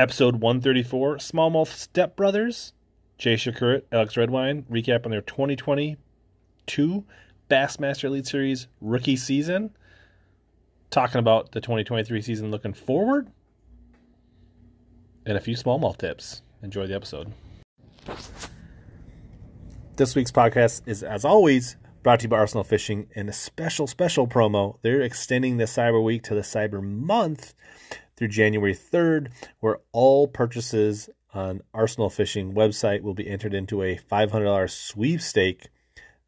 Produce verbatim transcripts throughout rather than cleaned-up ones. Episode one thirty-four, Smallmouth Step Brothers, Jay Przekurat, Alex Redwine, recap on their twenty twenty-two Bassmaster Elite Series rookie season. Talking about the twenty twenty-three season looking forward. And a few smallmouth tips. Enjoy the episode. This week's podcast is, as always, brought to you by Arsenal Fishing and a special, special promo. They're extending the Cyber Week to the Cyber Month through January third, where all purchases on Arsenal Fishing website will be entered into a five hundred dollars sweepstake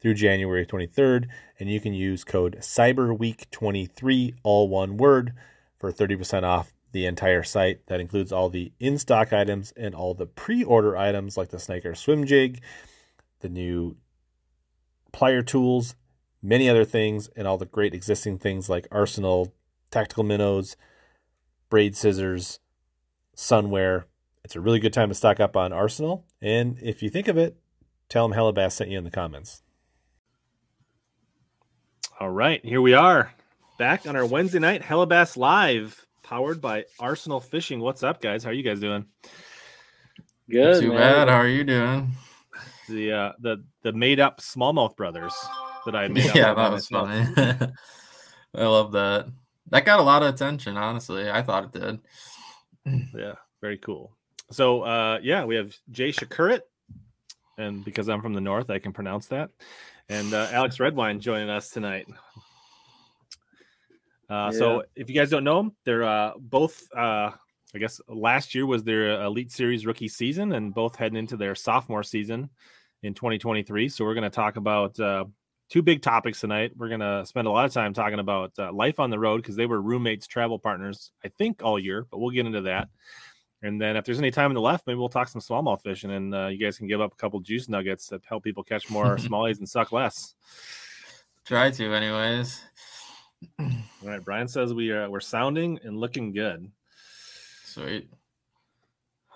through January twenty-third, and you can use code Cyber Week twenty-three, all one word, for thirty percent off the entire site. That includes all the in-stock items and all the pre-order items like the Sniker Swim Jig, the new plier tools, many other things, and all the great existing things like Arsenal Tactical Minnows, braid scissors, sunwear. It's a really good time to stock up on Arsenal. And if you think of it, tell them Hellabass sent you in the comments. All right, here we are. Back on our Wednesday night, Hellabass Live, powered by Arsenal Fishing. What's up, guys? How are you guys doing? Good. Not too man. bad. How are you doing? The uh, the the made up smallmouth brothers that I made yeah, up. Yeah, that was funny. I love that. That got a lot of attention, honestly. I thought it did. Yeah, very cool. So, uh, yeah, we have Jay Przekurat, and because I'm from the north, I can pronounce that. And uh, Alex Redwine joining us tonight. Uh, yeah. So, if you guys don't know them, they're uh, both, uh, I guess, last year was their Elite Series rookie season, and both heading into their sophomore season in twenty twenty-three. So, we're going to talk about Uh, Two big topics tonight. We're going to spend a lot of time talking about uh, life on the road because they were roommates, travel partners, I think, all year, but we'll get into that. And then if there's any time in the left, maybe we'll talk some smallmouth fishing, and uh, you guys can give up a couple juice nuggets that help people catch more smallies and suck less. Try to, anyways. All right, Brian says we are, we're sounding and looking good. Sweet.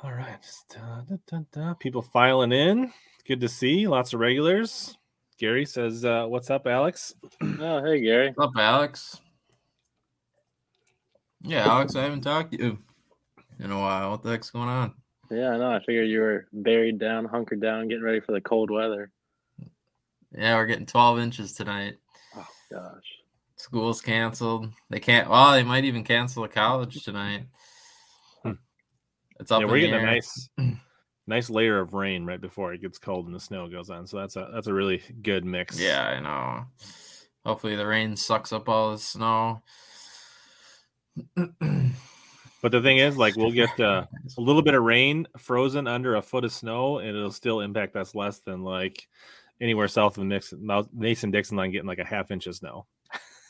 All right. Just, uh, da, da, da. People filing in. Good to see. Lots of regulars. Gary says, uh, what's up, Alex? Oh, hey, Gary. What's up, Alex? Yeah, Alex, I haven't talked to you in a while. What the heck's going on? Yeah, I know. I figured you were buried down, hunkered down, getting ready for the cold weather. Yeah, we're getting twelve inches tonight. Oh, gosh. School's canceled. They can't, well, they might even cancel the college tonight. Hmm. It's up yeah, in we're the getting air. A nice. Nice layer of rain right before it gets cold and the snow goes on. So that's a that's a really good mix. Yeah, I know. Hopefully the rain sucks up all the snow. But the thing is, like, we'll get uh, a little bit of rain frozen under a foot of snow, and it'll still impact us less than, like, anywhere south of Nixon, Mason-Dixon line getting, like, a half inch of snow.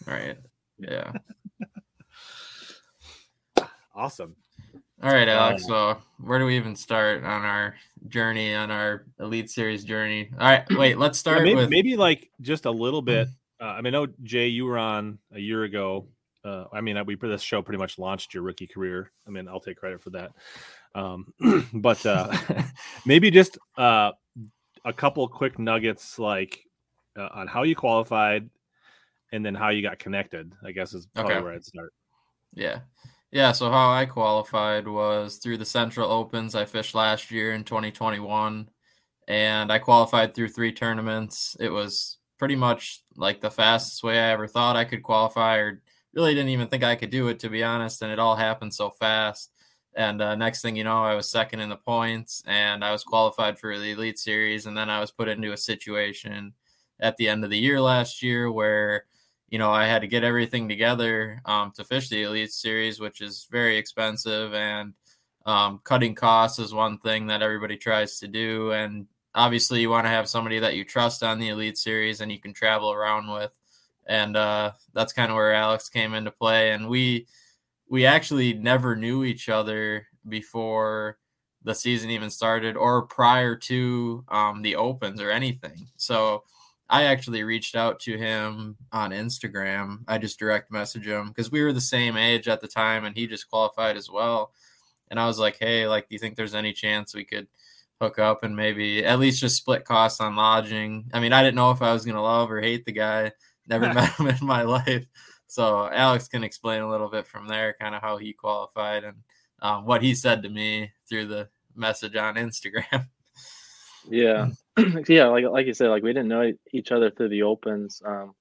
Right. Yeah. Awesome. All right, Alex, so where do we even start on our journey, on our Elite Series journey? All right, wait, let's start yeah, maybe, with... Maybe, like, just a little bit. Uh, I mean, I know, Jay, you were on a year ago. Uh, I mean, we this show pretty much launched your rookie career. I mean, I'll take credit for that. Um, but uh, maybe just uh, a couple quick nuggets, like, uh, on how you qualified and then how you got connected, I guess, is probably okay. Where I'd start. Yeah. Yeah, so how I qualified was through the Central Opens I fished last year in twenty twenty-one, and I qualified through three tournaments. It was pretty much like the fastest way I ever thought I could qualify, or really didn't even think I could do it, to be honest, and it all happened so fast. And uh, next thing you know, I was second in the points, and I was qualified for the Elite Series, and then I was put into a situation at the end of the year last year where you know, I had to get everything together um, to fish the Elite Series, which is very expensive. And um, cutting costs is one thing that everybody tries to do. And obviously you want to have somebody that you trust on the Elite Series and you can travel around with. And uh, that's kind of where Alex came into play. And we we actually never knew each other before the season even started or prior to um, the Opens or anything. So I actually reached out to him on Instagram. I just direct messaged him because we were the same age at the time and he just qualified as well. And I was like, hey, like, do you think there's any chance we could hook up and maybe at least just split costs on lodging? I mean, I didn't know if I was going to love or hate the guy. Never met him in my life. So Alex can explain a little bit from there, kind of how he qualified and uh, what he said to me through the message on Instagram. Yeah. Yeah. Like, like you said, like we didn't know each other through the opens. Um,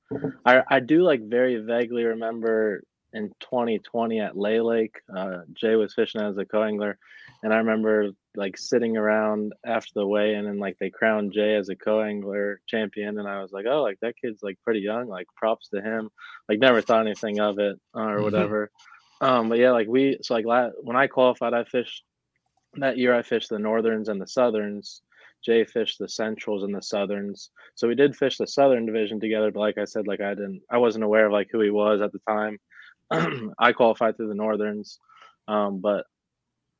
I, I do like very vaguely remember in twenty twenty at Lay Lake, uh, Jay was fishing as a co-angler. And I remember like sitting around after the weigh-in and like they crowned Jay as a co-angler champion. And I was like, oh, like that kid's like pretty young, like props to him. Like never thought anything of it uh, or whatever. Mm-hmm. Um, but yeah, like we, so like la- when I qualified, I fished that year, I fished the Northerns and the Southerns. Jay fished the Centrals and the Southerns. So we did fish the Southern division together. But like I said, like I didn't, I wasn't aware of like who he was at the time. I qualified through the Northerns. Um, but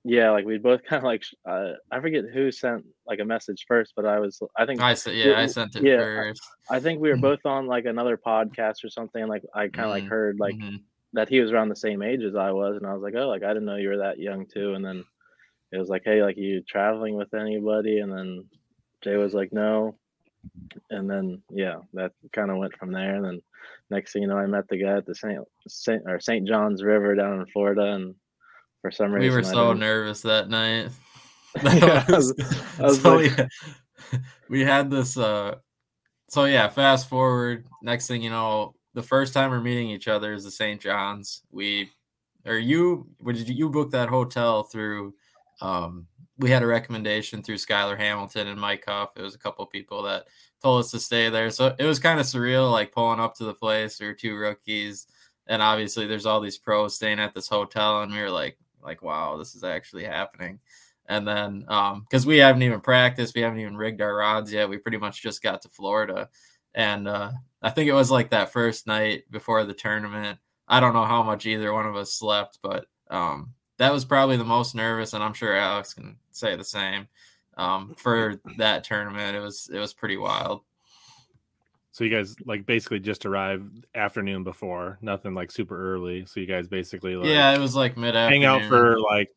yeah, like we both kind of like, uh, I forget who sent like a message first, but I was, I think I said, yeah, we, I sent it yeah, first. I, I think we were both on like another podcast or something. And like, I kind of mm-hmm. like heard like mm-hmm. that he was around the same age as I was. And I was like, oh, like, I didn't know you were that young too. And then it was like, hey, like you traveling with anybody? And then Jay was like, no. And then, yeah, that kind of went from there. And then next thing you know, I met the guy at the Saint Saint or Saint John's River down in Florida. And for some reason, we were so nervous that night. That yeah, was, I was, I was so like... yeah, we had this. Uh, so, yeah, fast forward. Next thing you know, the first time we're meeting each other is the Saint John's. We or you, did you book that hotel through? Um, we had a recommendation through Skylar Hamilton and Mike Huff. It was a couple of people that told us to stay there. So it was kind of surreal, like pulling up to the place. We were two rookies. And obviously there's all these pros staying at this hotel. And we were like, like, wow, this is actually happening. And then, um, cause we haven't even practiced. We haven't even rigged our rods yet. We pretty much just got to Florida. And, uh, I think it was like that first night before the tournament. I don't know how much either one of us slept, but, um, that was probably the most nervous, and I'm sure Alex can say the same. Um, for that tournament, it was it was pretty wild. So you guys like basically just arrived afternoon before, nothing like super early. So you guys basically like yeah, it was like mid afternoon. Hang out for like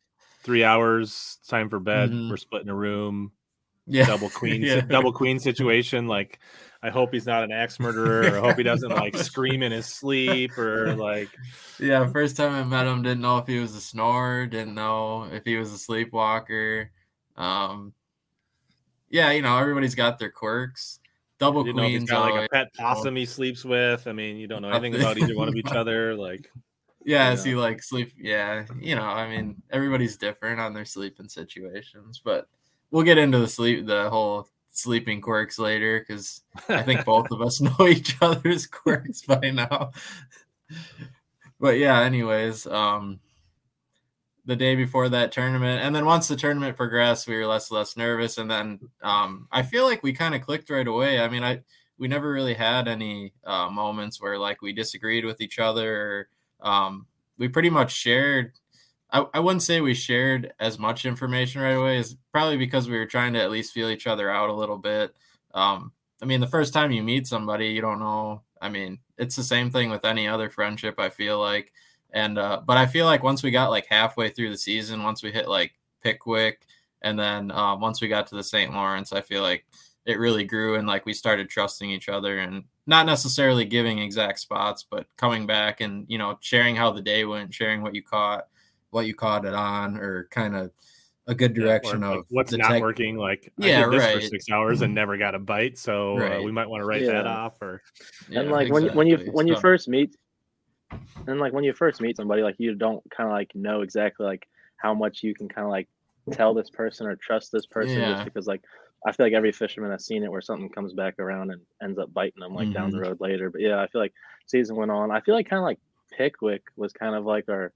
three hours. It's time for bed. Mm-hmm. We're splitting a room. Yeah, double queen, yeah. double queen situation. Like, I hope he's not an axe murderer. Or I hope he doesn't like scream in his sleep or like. Yeah, first time I met him, didn't know if he was a snorer, didn't know if he was a sleepwalker. Um, yeah, you know, everybody's got their quirks. Double queens. Know if he's got like always, a pet possum he sleeps with. I mean, you don't know anything about either one of each other. Like. Yeah, is he like sleep? Yeah, you know, I mean, everybody's different on their sleeping situations, but. We'll get into the sleep, the whole sleeping quirks later, because I think both of us know each other's quirks by now. But yeah, anyways, um, the day before that tournament, and then once the tournament progressed, we were less and less nervous, and then um, I feel like we kind of clicked right away. I mean, I we never really had any uh, moments where like we disagreed with each other. Or, um, we pretty much shared. I, I wouldn't say we shared as much information right away. It's probably because we were trying to at least feel each other out a little bit. Um, I mean, the first time you meet somebody, you don't know. I mean, it's the same thing with any other friendship, I feel like. And uh, but I feel like once we got like halfway through the season, once we hit like Pickwick, and then uh, once we got to the Saint Lawrence, I feel like it really grew. And like we started trusting each other and not necessarily giving exact spots, but coming back and, you know, sharing how the day went, sharing what you caught. What you caught it on, or kind of a good direction yeah, like of what's not tech- working. Like yeah, I did this right. for six hours and never got a bite, so right. uh, we might want to write yeah. that off. Or yeah, and like exactly. when when you when you first meet, and like when you first meet somebody, like you don't kind of like know exactly like how much you can kind of like tell this person or trust this person, yeah. just because like I feel like every fisherman has seen it where something comes back around and ends up biting them like mm-hmm. down the road later. But yeah, I feel like season went on. I feel like kind of like Pickwick was kind of like our.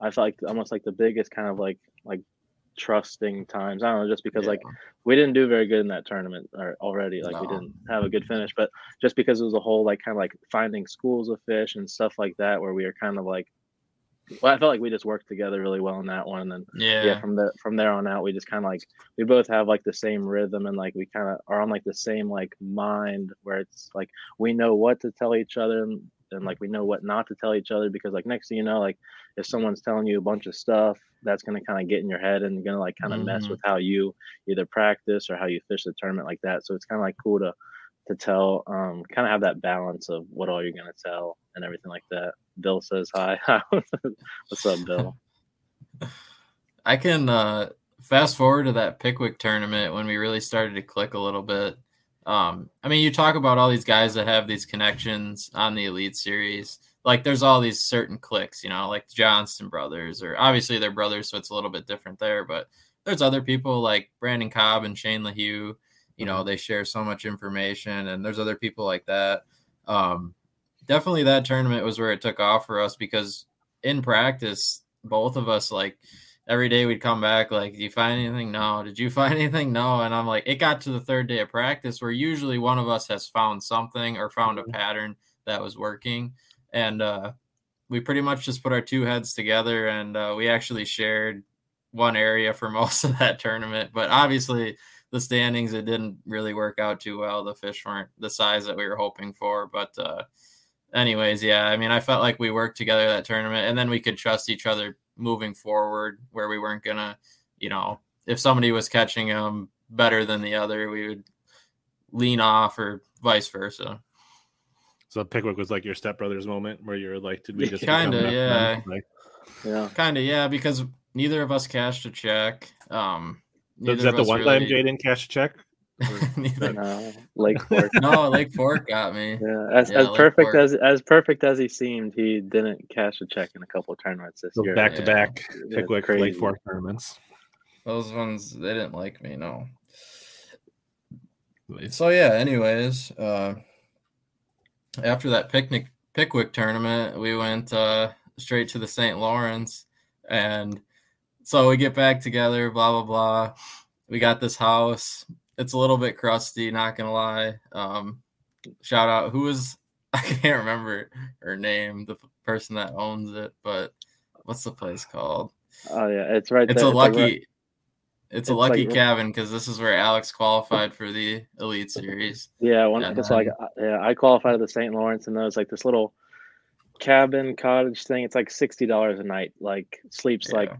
I felt like almost like the biggest kind of like like trusting times. I don't know, just because yeah. like we didn't do very good in that tournament or already. Like no. we didn't have a good finish, but just because it was a whole like kind of like finding schools of fish and stuff like that, where we were kind of like, well, I felt like we just worked together really well in that one. And then yeah, yeah from the from there on out, we just kind of like we both have like the same rhythm and like we kind of are on like the same like mind where it's like we know what to tell each other. And, and like we know what not to tell each other, because like next thing you know, like if someone's telling you a bunch of stuff, that's going to kind of get in your head and going to like kind of mm-hmm. mess with how you either practice or how you fish the tournament like that. So it's kind of like cool to to tell um kind of have that balance of what all you're going to tell and everything like that. Bill says hi. What's up, Bill? I can uh, fast forward to that Pickwick tournament when we really started to click a little bit. Um, I mean, you talk about all these guys that have these connections on the Elite Series. Like, there's all these certain cliques, you know, like the Johnston brothers, or obviously they're brothers, so it's a little bit different there. But there's other people like Brandon Cobb and Shane LaHue. You know, they share so much information, and there's other people like that. Um, definitely that tournament was where it took off for us, because in practice, both of us, like, every day we'd come back, like, did you find anything? No. Did you find anything? No. And I'm like, it got to the third day of practice where usually one of us has found something or found a pattern that was working. And uh, we pretty much just put our two heads together, and uh, we actually shared one area for most of that tournament. But obviously the standings, it didn't really work out too well. The fish weren't the size that we were hoping for. But uh, anyways, yeah, I mean, I felt like we worked together that tournament, and then we could trust each other moving forward, where we weren't going to, you know, if somebody was catching them better than the other, we would lean off, or vice versa. So Pickwick was like your stepbrothers moment where you're like, did we just kind of, yeah, like, yeah, kind of, yeah, because neither of us cashed a check. Um, So is that the one really... time Jay didn't cash a check? no, Lake Fork. no, Lake Fork got me. Yeah, as, yeah, as perfect Fork. as as perfect as he seemed, he didn't cash a check in a couple of tournaments this so year. Back to back Pickwick crazy. Lake Fork tournaments. Those ones, they didn't like me. No. So yeah. Anyways, uh, after that picnic Pickwick tournament, we went uh, straight to the Saint Lawrence, and so we get back together, blah, blah, blah. We got this house. It's a little bit crusty, not going to lie. Um, shout out. Who was, I can't remember her name, the person that owns it, but what's the place called? Oh, yeah, it's right it's there. A it's, lucky, like, it's, it's a lucky like, cabin, because this is where Alex qualified for the Elite Series. Yeah, one, and, it's um, like, yeah, I qualified at the Saint Lawrence, and there was like this little cabin cottage thing. It's like sixty dollars a night, like sleeps yeah. like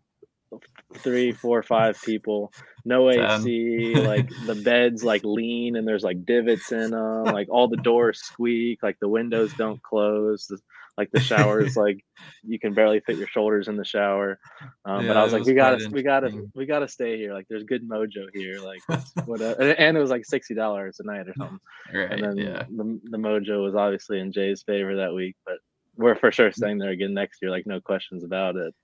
three, four, five people, no A C, like the beds like lean and there's like divots in them, like all the doors squeak, like the windows don't close, the, like the showers, like you can barely fit your shoulders in the shower. Um, yeah, but I was like, was we gotta, we gotta, we gotta stay here. Like there's good mojo here. Like what? A, and it was like sixty dollars a night or something. Right, and then yeah. the, the mojo was obviously in Jay's favor that week, but we're for sure staying there again next year. Like no questions about it.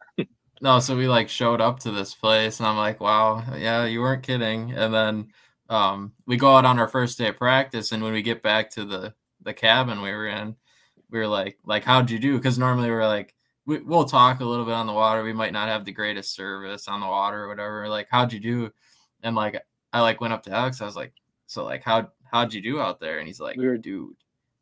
No, so we like showed up to this place, and I'm like, wow, yeah, you weren't kidding. And then um, we go out on our first day of practice, and when we get back to the, the cabin we were in, we were like, like, how'd you do? Because normally we're like, we, we'll talk a little bit on the water. We might not have the greatest service on the water or whatever. Like, how'd you do? And like, I like went up to Alex. I was like, so like, how how'd you do out there? And he's like, we were dude.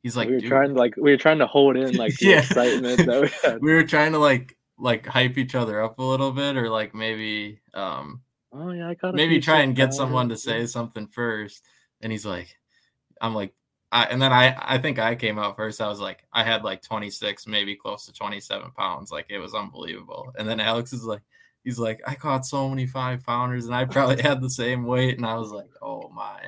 He's like, we were dude. trying like we were trying to hold in like the yeah. excitement that we had. We were trying to like. like hype each other up a little bit, or like maybe um oh, yeah, I maybe try and get someone to say something first. And he's like, I'm like, I, and then I, I think I came out first. I was like, I had like twenty-six, maybe close to twenty-seven pounds. Like it was unbelievable. And then Alex is like, he's like, I caught so many five pounders and I probably had the same weight. And I was like, oh my,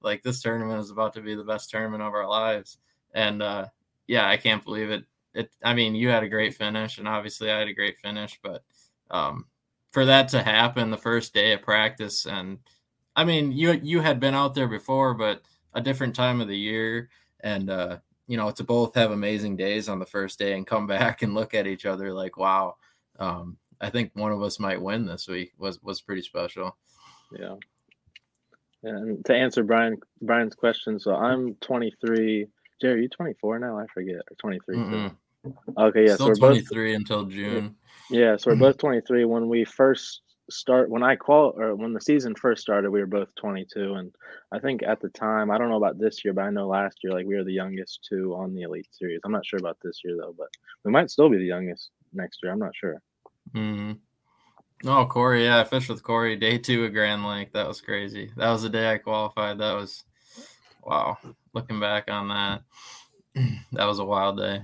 like this tournament is about to be the best tournament of our lives. And uh, yeah, I can't believe it. It, I mean, you had a great finish, and obviously I had a great finish, but um, for that to happen the first day of practice, and I mean, you you had been out there before, but a different time of the year, and uh, you know, to both have amazing days on the first day and come back and look at each other like, wow, um, I think one of us might win this week was was pretty special. Yeah. And to answer Brian Brian's question, so I'm twenty-three. Jay, are you twenty-four now? I forget. Or twenty-three. Mm-hmm. Okay, yeah, still so we're twenty-three both, until June. Yeah, so we're both twenty-three. When we first start, when I qual or when the season first started, we were both twenty-two, and I think at the time, I don't know about this year, but I know last year, like we were the youngest two on the Elite Series. I'm not sure about this year though, but we might still be the youngest next year. I'm not sure. Mm-hmm. Oh, Corey, yeah, I fished with Corey day two at Grand Lake. That was crazy. That was the day I qualified. That was wow. Looking back on that, that was a wild day.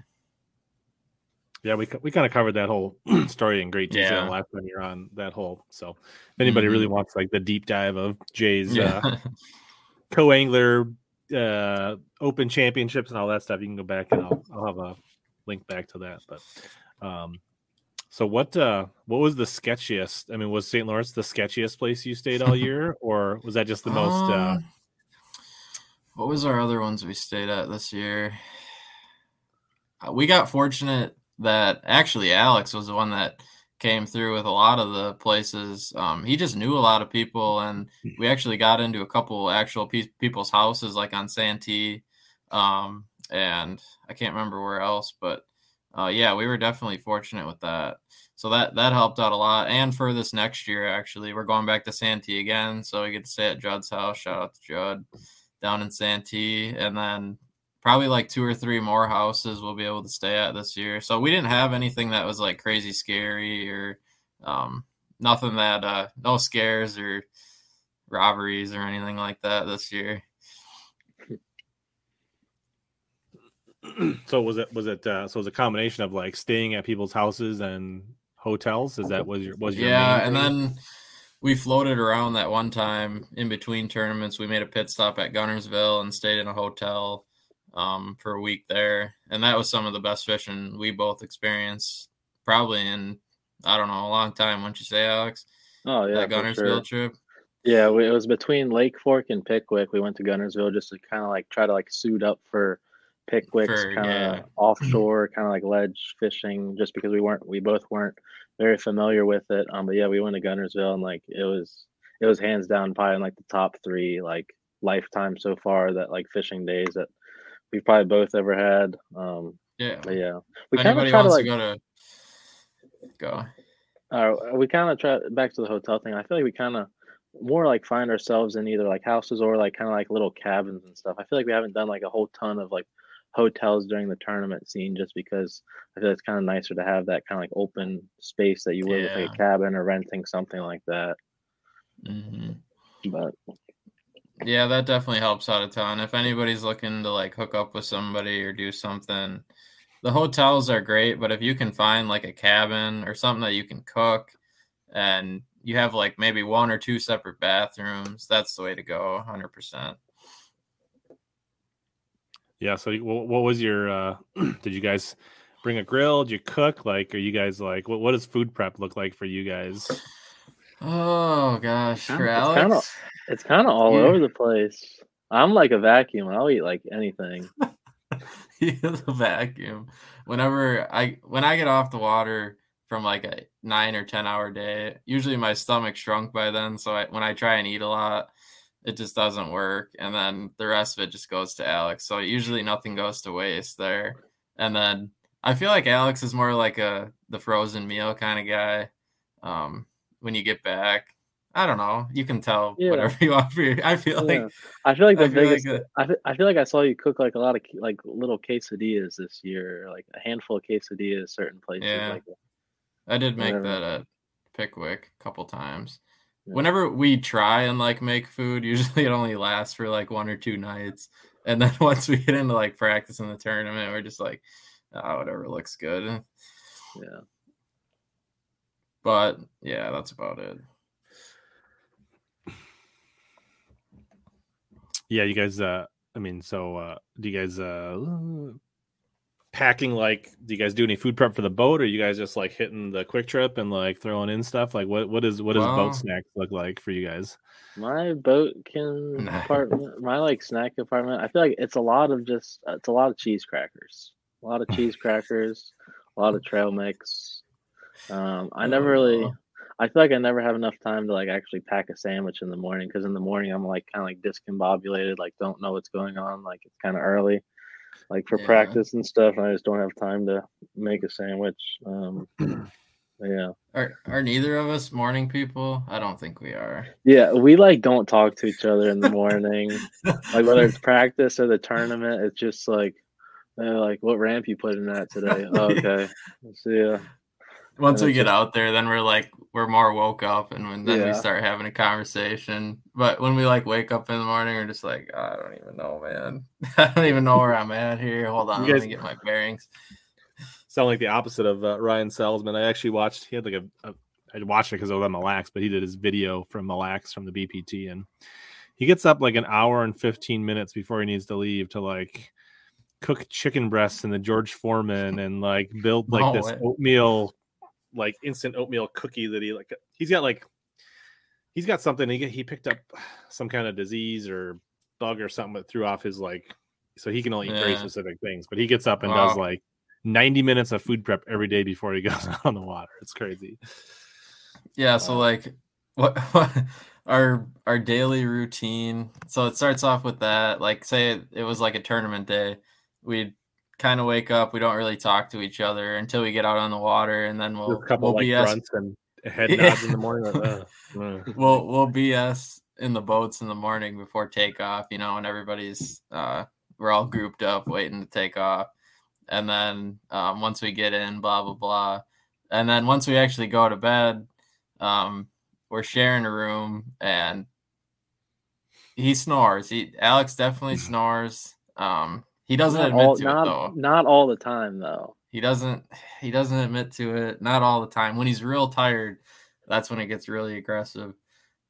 Yeah, we we kind of covered that whole story in great detail yeah. last time you were on that whole. So if anybody mm-hmm. really wants like the deep dive of Jay's yeah. uh, co-angler uh, open championships and all that stuff, you can go back and I'll, I'll have a link back to that. But um, So what uh, what was the sketchiest? I mean, was Saint Lawrence the sketchiest place you stayed all year, or was that just the most? Um, uh... What was our other ones we stayed at this year? We got fortunate that actually Alex was the one that came through with a lot of the places. Um, he just knew a lot of people, and we actually got into a couple actual pe- people's houses, like on Santee, um, and I can't remember where else, but uh, yeah, we were definitely fortunate with that. So that, that helped out a lot. And for this next year, actually, we're going back to Santee again. So we get to stay at Judd's house. Shout out to Judd down in Santee. And then probably like two or three more houses we'll be able to stay at this year. So we didn't have anything that was like crazy scary or um, nothing that, uh, no scares or robberies or anything like that this year. So was it was it uh, so it was a combination of like staying at people's houses and hotels? Is that was your was your yeah? And then we floated around that one time in between tournaments. We made a pit stop at Guntersville and stayed in a hotel um, for a week there, and that was some of the best fishing we both experienced probably in I don't know a long time. Wouldn't you say, Alex? Oh yeah, that Guntersville sure. trip. Yeah, we, it was between Lake Fork and Pickwick. We went to Guntersville just to kind of like try to like suit up for Pickwick's kind of yeah. offshore kind of like ledge fishing, just because we weren't we both weren't very familiar with it. Um but yeah, we went to Guntersville, and like it was it was hands down probably in like the top three like lifetime so far that like fishing days that we've probably both ever had. Um yeah but yeah we kind of try to like to go, to... go. Uh, we kind of try back to the hotel thing. I feel like we kind of more like find ourselves in either like houses or like kind of like little cabins and stuff. I feel like we haven't done like a whole ton of like hotels during the tournament scene, just because I feel it's kind of nicer to have that kind of like open space that you would yeah. with like a cabin or renting something like that. Mm-hmm. But yeah, that definitely helps out a ton. If anybody's looking to like hook up with somebody or do something, the hotels are great, but if you can find like a cabin or something that you can cook and you have like maybe one or two separate bathrooms, that's the way to go. one hundred percent. Yeah. So what was your, uh, did you guys bring a grill? Did you cook? Like, are you guys like, what, what does food prep look like for you guys? Oh gosh. For it's Alex, kinda, it's kind of all yeah. over the place. I'm like a vacuum. I'll eat like anything. He is a vacuum. Whenever I, when I get off the water from like a nine or ten hour day, usually my stomach shrunk by then. So I, when I try and eat a lot, it just doesn't work. And then the rest of it just goes to Alex. So usually nothing goes to waste there. And then I feel like Alex is more like a, the frozen meal kind of guy. Um, when you get back, I don't know, you can tell yeah. whatever you want for your, I feel yeah. like, I feel like the I feel biggest, like a, I, feel, I feel like I saw you cook like a lot of like little quesadillas this year, like a handful of quesadillas, certain places. Yeah. Like that. I did make whatever. that at Pickwick a couple times. Whenever we try and like make food, usually it only lasts for like one or two nights. And then once we get into like practice in the tournament, we're just like, oh, whatever looks good. Yeah. But yeah, that's about it. Yeah. You guys, uh, I mean, so, uh, do you guys, uh, packing, like, do you guys do any food prep for the boat, or are you guys just like hitting the quick trip and like throwing in stuff? Like what what is what does well, boat snacks look like for you guys? My boat can nah. apartment, my like snack apartment, I feel like it's a lot of just it's a lot of cheese crackers, a lot of cheese crackers, a lot of trail mix. Um, I never really, I feel like I never have enough time to like actually pack a sandwich in the morning, because in the morning I'm like kind of like discombobulated, like don't know what's going on, like it's kind of early. Like for yeah. practice and stuff, and I just don't have time to make a sandwich. Um, yeah. Are are neither of us morning people? I don't think we are. Yeah, we like don't talk to each other in the morning. Like whether it's practice or the tournament, it's just like, like what ramp you put in that today? Oh, okay, see ya. Once we get out there, then we're like we're more woke up, and when, then yeah. we start having a conversation. But when we like wake up in the morning, we're just like, oh, I don't even know, man. I don't even know where I'm at here. Hold on, guys, let me get my bearings. Sound like the opposite of uh, Ryan Salzman. I actually watched. He had like a. a I watched it because I was on Mille Lacs, but he did his video from Mille Lacs from the B P T, and he gets up like an hour and fifteen minutes before he needs to leave to like cook chicken breasts in the George Foreman and like build like no, this it. oatmeal like instant oatmeal cookie that he like. He's got like he's got something. He he picked up some kind of disease or bug or something that threw off his like. So he can only eat yeah. very specific things. But he gets up and wow. does like ninety minutes of food prep every day before he goes out on the water. It's crazy. Yeah. So um, like what, what our our daily routine. So it starts off with that. Like say it was like a tournament day. We'd kind of wake up. We don't really talk to each other until we get out on the water, and then we'll a couple we'll like B S. grunts and head nods in the morning. Like, uh, uh. We'll we'll B S in the boats in the morning before takeoff. You know, and everybody's uh, we're all grouped up waiting to take off, and then um, once we get in, blah blah blah, and then once we actually go to bed, um, we're sharing a room, and he snores. He Alex definitely snores. Um, He doesn't not admit all, to not, it though. Not all the time though. He doesn't he doesn't admit to it. Not all the time. When he's real tired, that's when it gets really aggressive.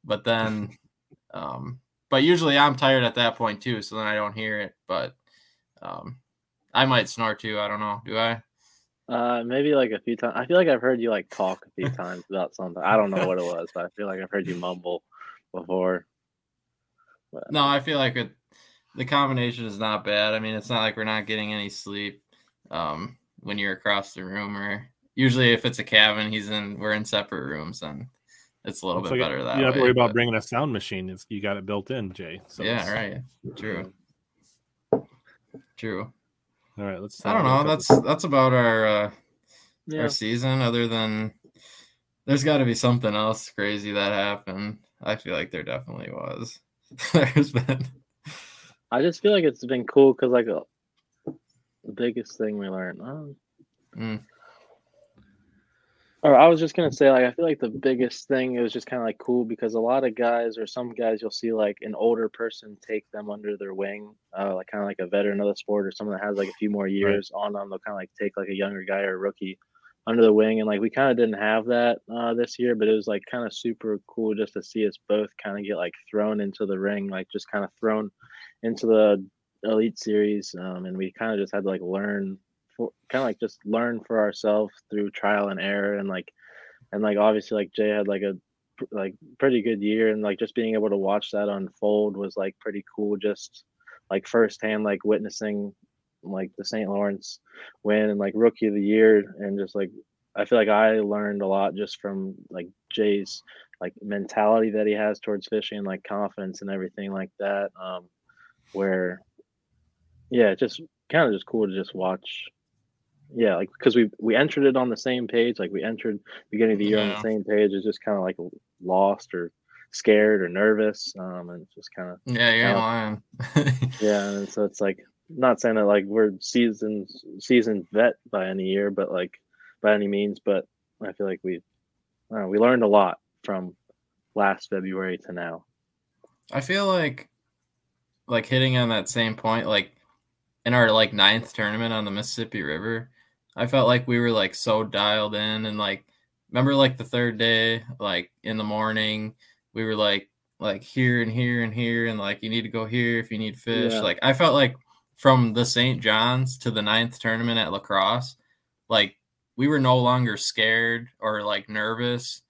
But then um but usually I'm tired at that point too, so then I don't hear it. But um I might snore too, I don't know. Do I? Uh maybe like a few times. I feel like I've heard you like talk a few times about something. I don't know what it was, but I feel like I've heard you mumble before. But, no, I feel like it the combination is not bad. I mean, it's not like we're not getting any sleep um, when you're across the room. Or usually, if it's a cabin, he's in. We're in separate rooms, and it's a little it's bit like better a, that way. You don't have to worry but... about bringing a sound machine. It's, you got it built in, Jay. So yeah, it's... right. True. True. All right. Let's. I don't know. That's that's about our uh, yeah. our season. Other than there's got to be something else crazy that happened. I feel like there definitely was. There's been. I just feel like it's been cool because, like, uh, the biggest thing we learned. Um, mm. Or I was just going to say, like, I feel like the biggest thing, it was just kind of, like, cool because a lot of guys or some guys you'll see, like, an older person take them under their wing, uh, like, kind of like a veteran of the sport or someone that has, like, a few more years right. on them. They'll kind of, like, take, like, a younger guy or a rookie under the wing. And, like, we kind of didn't have that uh, this year, but it was, like, kind of super cool just to see us both kind of get, like, thrown into the ring, like, just kind of thrown – into the Elite Series, um, and we kind of just had to like learn, kind of like just learn for ourselves through trial and error, and like, and like obviously like Jay had like a like pretty good year, and like just being able to watch that unfold was like pretty cool, just like firsthand, like witnessing like the Saint Lawrence win and like Rookie of the Year, and just like I feel like I learned a lot just from like Jay's like mentality that he has towards fishing, like confidence and everything like that. Um, where yeah just kind of just cool to just watch yeah like because we we entered it on the same page, like we entered beginning of the year yeah. on the same page. It's just kind of like lost or scared or nervous um and just kind of yeah you're lying yeah and so it's like not saying that like we're seasoned seasoned vet by any year but like by any means, but I feel like we uh, we learned a lot from last February to now. I feel like like hitting on that same point, like in our like ninth tournament on the Mississippi River, I felt like we were like so dialed in, and like remember like the third day, like in the morning, we were like like here and here and here, and like you need to go here if you need fish. Yeah. Like I felt like from the Saint John's to the ninth tournament at La Crosse, like we were no longer scared or like nervous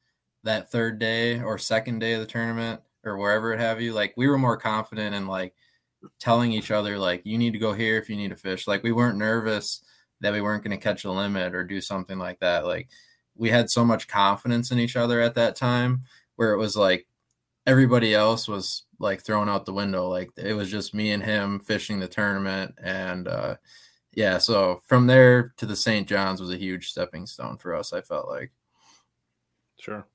that third day or second day of the tournament or wherever it have you. Like we were more confident and like telling each other like you need to go here if you need a fish. Like we weren't nervous that we weren't going to catch a limit or do something like that. Like we had so much confidence in each other at that time where it was like everybody else was like thrown out the window. Like it was just me and him fishing the tournament. And uh yeah, so from there to the Saint John's was a huge stepping stone for us, I felt like. Sure.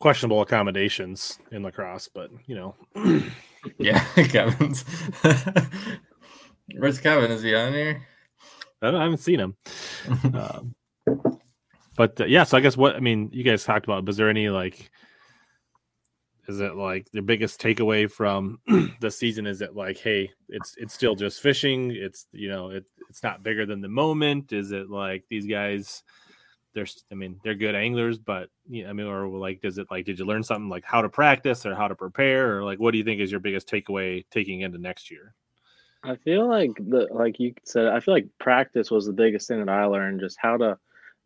Questionable accommodations in La Crosse, but you know. Yeah, Kevin's. Where's Kevin? Is he on here? I, I haven't seen him. um, but uh, yeah, so I guess what I mean, you guys talked about. But is there any like? Is it like the biggest takeaway from the season? Is it like, hey, it's it's still just fishing. It's you know, it it's not bigger than the moment. Is it like these guys? They're, I mean, they're good anglers, but you know, I mean, or like, does it like, did you learn something like how to practice or how to prepare, or like, what do you think is your biggest takeaway taking into next year? I feel like the like you said, I feel like practice was the biggest thing that I learned, just how to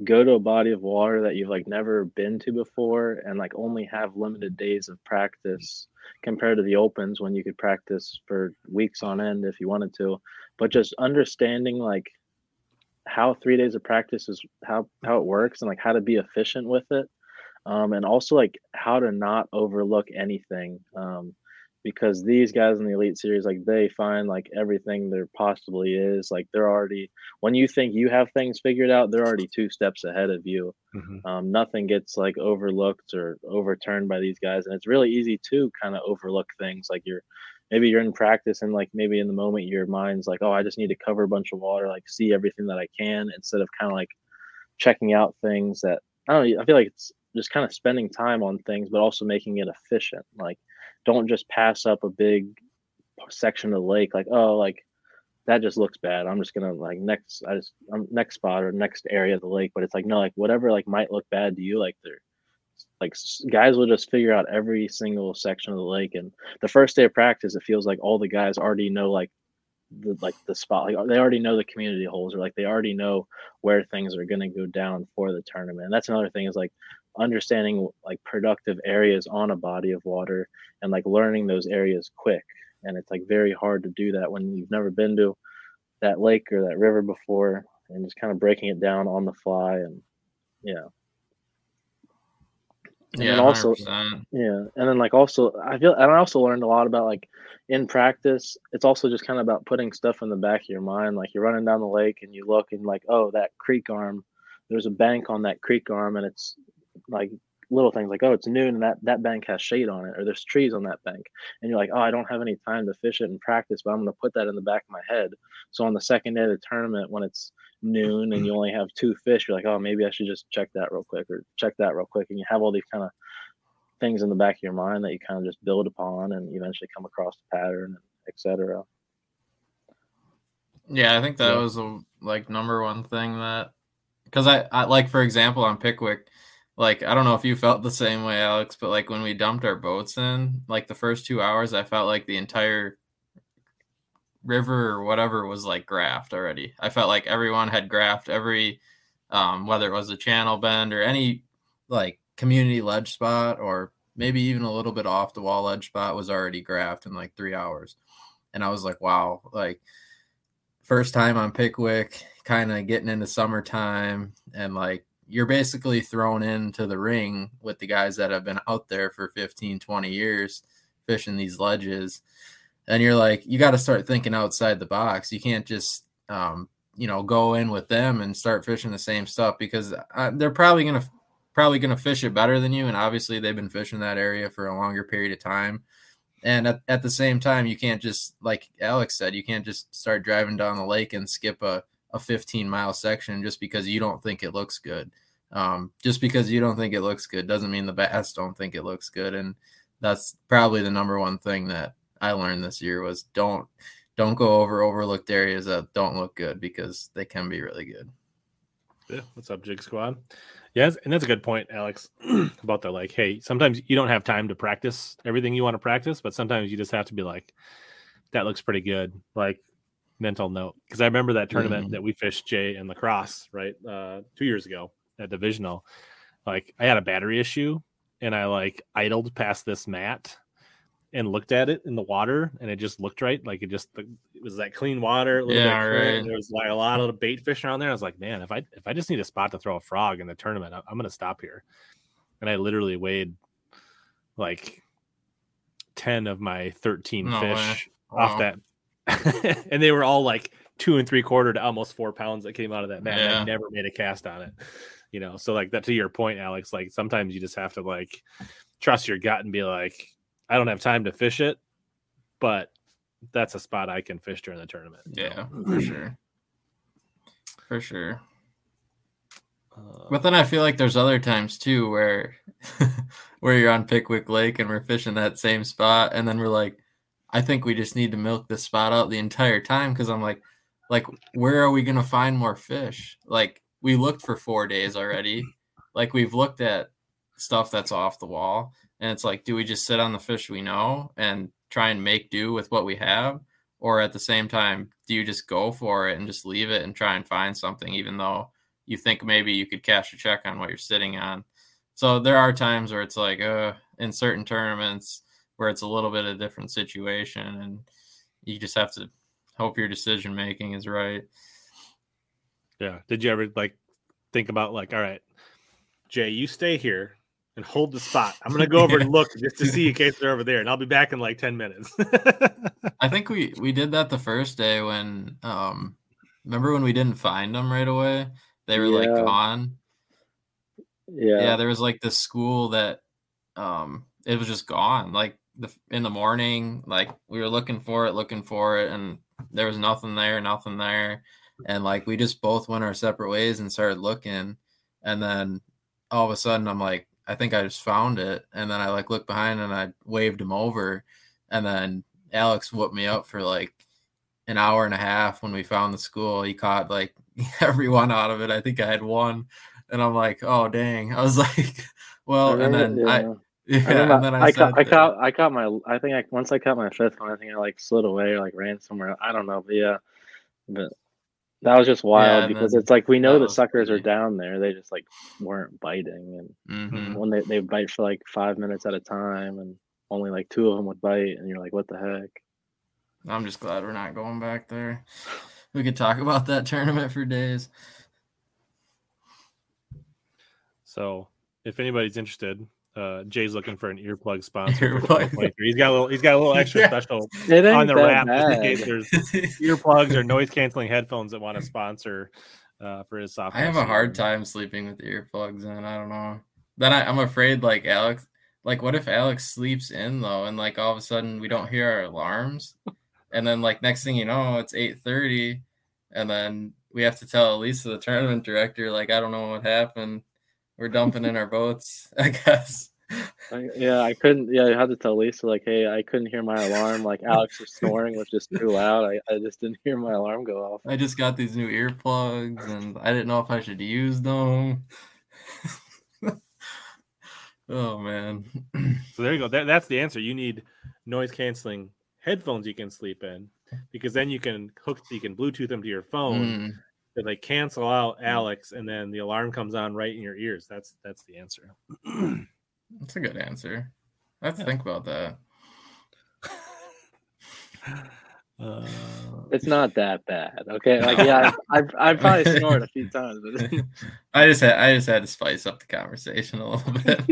go to a body of water that you've like never been to before and like only have limited days of practice compared to the opens when you could practice for weeks on end if you wanted to. But just understanding like how three days of practice is how, how it works and like how to be efficient with it. Um, and also like how to not overlook anything. Um, because these guys in the Elite Series, like they find like everything there possibly is. Like they're already, when you think you have things figured out, they're already two steps ahead of you. Mm-hmm. Um, nothing gets like overlooked or overturned by these guys. And it's really easy to kind of overlook things. Like you're, maybe you're in practice and like, maybe in the moment your mind's like, oh, I just need to cover a bunch of water, like see everything that I can, instead of kind of like checking out things that, I don't know, I feel like it's just kind of spending time on things, but also making it efficient. Like, don't just pass up a big section of the lake. Like, oh, like that just looks bad. I'm just going to like next, I just um, next spot or next area of the lake. But it's like, no, like whatever, like might look bad to you. Like they're like guys will just figure out every single section of the lake. And the first day of practice, it feels like all the guys already know, like, the, like the spot, like they already know the community holes, or like they already know where things are going to go down for the tournament. And that's another thing is like, understanding like productive areas on a body of water and like learning those areas quick. And it's like very hard to do that when you've never been to that lake or that river before, and just kind of breaking it down on the fly. And you know, and yeah, also one hundred percent. Yeah, and then like also I feel and I also learned a lot about like in practice, it's also just kind of about putting stuff in the back of your mind. Like you're running down the lake and you look and like, oh, that creek arm, there's a bank on that creek arm, and it's like little things like, oh, it's noon and that that bank has shade on it, or there's trees on that bank, and you're like, oh, I don't have any time to fish it in practice, but I'm going to put that in the back of my head. So on the second day of the tournament, when it's noon and you only have two fish, you're like, oh, maybe I should just check that real quick or check that real quick. And you have all these kind of things in the back of your mind that you kind of just build upon and eventually come across the pattern, et cetera. Yeah, I think that yeah. was a, like number one thing that, because I, I like, for example, on Pickwick, like, I don't know if you felt the same way, Alex, but like when we dumped our boats in, like the first two hours, I felt like the entire river or whatever was like graphed already. I felt like everyone had graphed every, um, whether it was a channel bend or any like community ledge spot, or maybe even a little bit off the wall ledge spot was already graphed in like three hours. And I was like, wow, like first time on Pickwick, kind of getting into summertime, and like, you're basically thrown into the ring with the guys that have been out there for fifteen, twenty years fishing these ledges. And you're like, you got to start thinking outside the box. You can't just, um, you know, go in with them and start fishing the same stuff, because uh, they're probably going to, probably going to fish it better than you. And obviously they've been fishing that area for a longer period of time. And at, at the same time, you can't just, like Alex said, you can't just start driving down the lake and skip a, a fifteen mile section just because you don't think it looks good. Um, just because you don't think it looks good doesn't mean the bass don't think it looks good. And that's probably the number one thing that I learned this year was don't, don't go over overlooked areas that don't look good, because they can be really good. Yeah. What's up, Jig Squad? Yeah. And that's a good point, Alex, about the like, hey, sometimes you don't have time to practice everything you want to practice, but sometimes you just have to be like, that looks pretty good. Like, mental note, because I remember that tournament mm-hmm. that we fished, Jay, and lacrosse, right? Uh, two years ago at divisional, like I had a battery issue and I like idled past this mat and looked at it in the water, and it just looked right. Like it just, it was that clean water. A little yeah, bit clean. Right. There was like a lot of bait fish around there. I was like, man, if I, if I just need a spot to throw a frog in the tournament, I'm going to stop here. And I literally weighed like ten of my thirteen no fish way. Off wow. that. And they were all like two and three quarter to almost four pounds that came out of that mat. Yeah. I never made a cast on it, you know? So like that, to your point, Alex, like sometimes you just have to like trust your gut and be like, I don't have time to fish it, but that's a spot I can fish during the tournament. Yeah, know? for sure. For sure. Uh, but then I feel like there's other times too, where, where you're on Pickwick Lake and we're fishing that same spot. And then we're like, I think we just need to milk this spot out the entire time, because I'm like, like, where are we going to find more fish? Like, we looked for four days already. Like, we've looked at stuff that's off the wall. And it's like, do we just sit on the fish we know and try and make do with what we have? Or at the same time, do you just go for it and just leave it and try and find something, even though you think maybe you could cash a check on what you're sitting on. So there are times where it's like, uh, in certain tournaments where it's a little bit of a different situation, and you just have to hope your decision making is right. Yeah. Did you ever like think about like, all right, Jay, you stay here and hold the spot. I'm going to go over yeah. and look just to see in case they're over there, and I'll be back in like ten minutes. I think we, we did that the first day when, um, remember when we didn't find them right away? They were yeah. like gone. Yeah. Yeah. There was like this school that, um, it was just gone. Like the, in the morning, like we were looking for it, looking for it. And there was nothing there, nothing there. And like, we just both went our separate ways and started looking. And then all of a sudden I'm like, I think I just found it. And then I like looked behind and I waved him over. And then Alex whooped me up for like an hour and a half. When we found the school, he caught like everyone out of it. I think I had one, and I'm like, oh dang. I was like, well, and then yeah. I, yeah, I, and then I, I caught, I caught, I caught my, I think I, once I caught my fifth one, I think I like slid away or like ran somewhere. I don't know. But yeah, but that was just wild yeah, because then, it's like, we know the suckers crazy. Are down there. They just like weren't biting. And mm-hmm. when they, they bite for like five minutes at a time, and only like two of them would bite, and you're like, what the heck? I'm just glad we're not going back there. We could talk about that tournament for days. So if anybody's interested, uh, Jay's looking for an earplug sponsor. Earplug. He's got a little, he's got a little extra yeah. special on the wrap in case there's earplugs or noise canceling headphones that want to sponsor uh, for his software. I have a hard time sleeping with the earplugs in. I don't know. Then I, I'm afraid, like Alex, like what if Alex sleeps in though, and like all of a sudden we don't hear our alarms, and then like next thing you know, it's eight thirty, and then we have to tell Elisa, the tournament director, like I don't know what happened. We're dumping in our boats, I guess. I, yeah, I couldn't. Yeah, I had to tell Lisa, like, hey, I couldn't hear my alarm. Like, Alex was snoring, was just too loud. I, I just didn't hear my alarm go off. I just got these new earplugs, and I didn't know if I should use them. Oh, man. So there you go. That, that's the answer. You need noise-canceling headphones you can sleep in, because then you can hook, you can Bluetooth them to your phone. Mm. They like cancel out Alex, and then the alarm comes on right in your ears. That's that's the answer. That's a good answer. I have to yeah. think about that. Uh, it's not that bad, okay? Like, yeah, I've I've probably snored a few times. But... I just had I just had to spice up the conversation a little bit.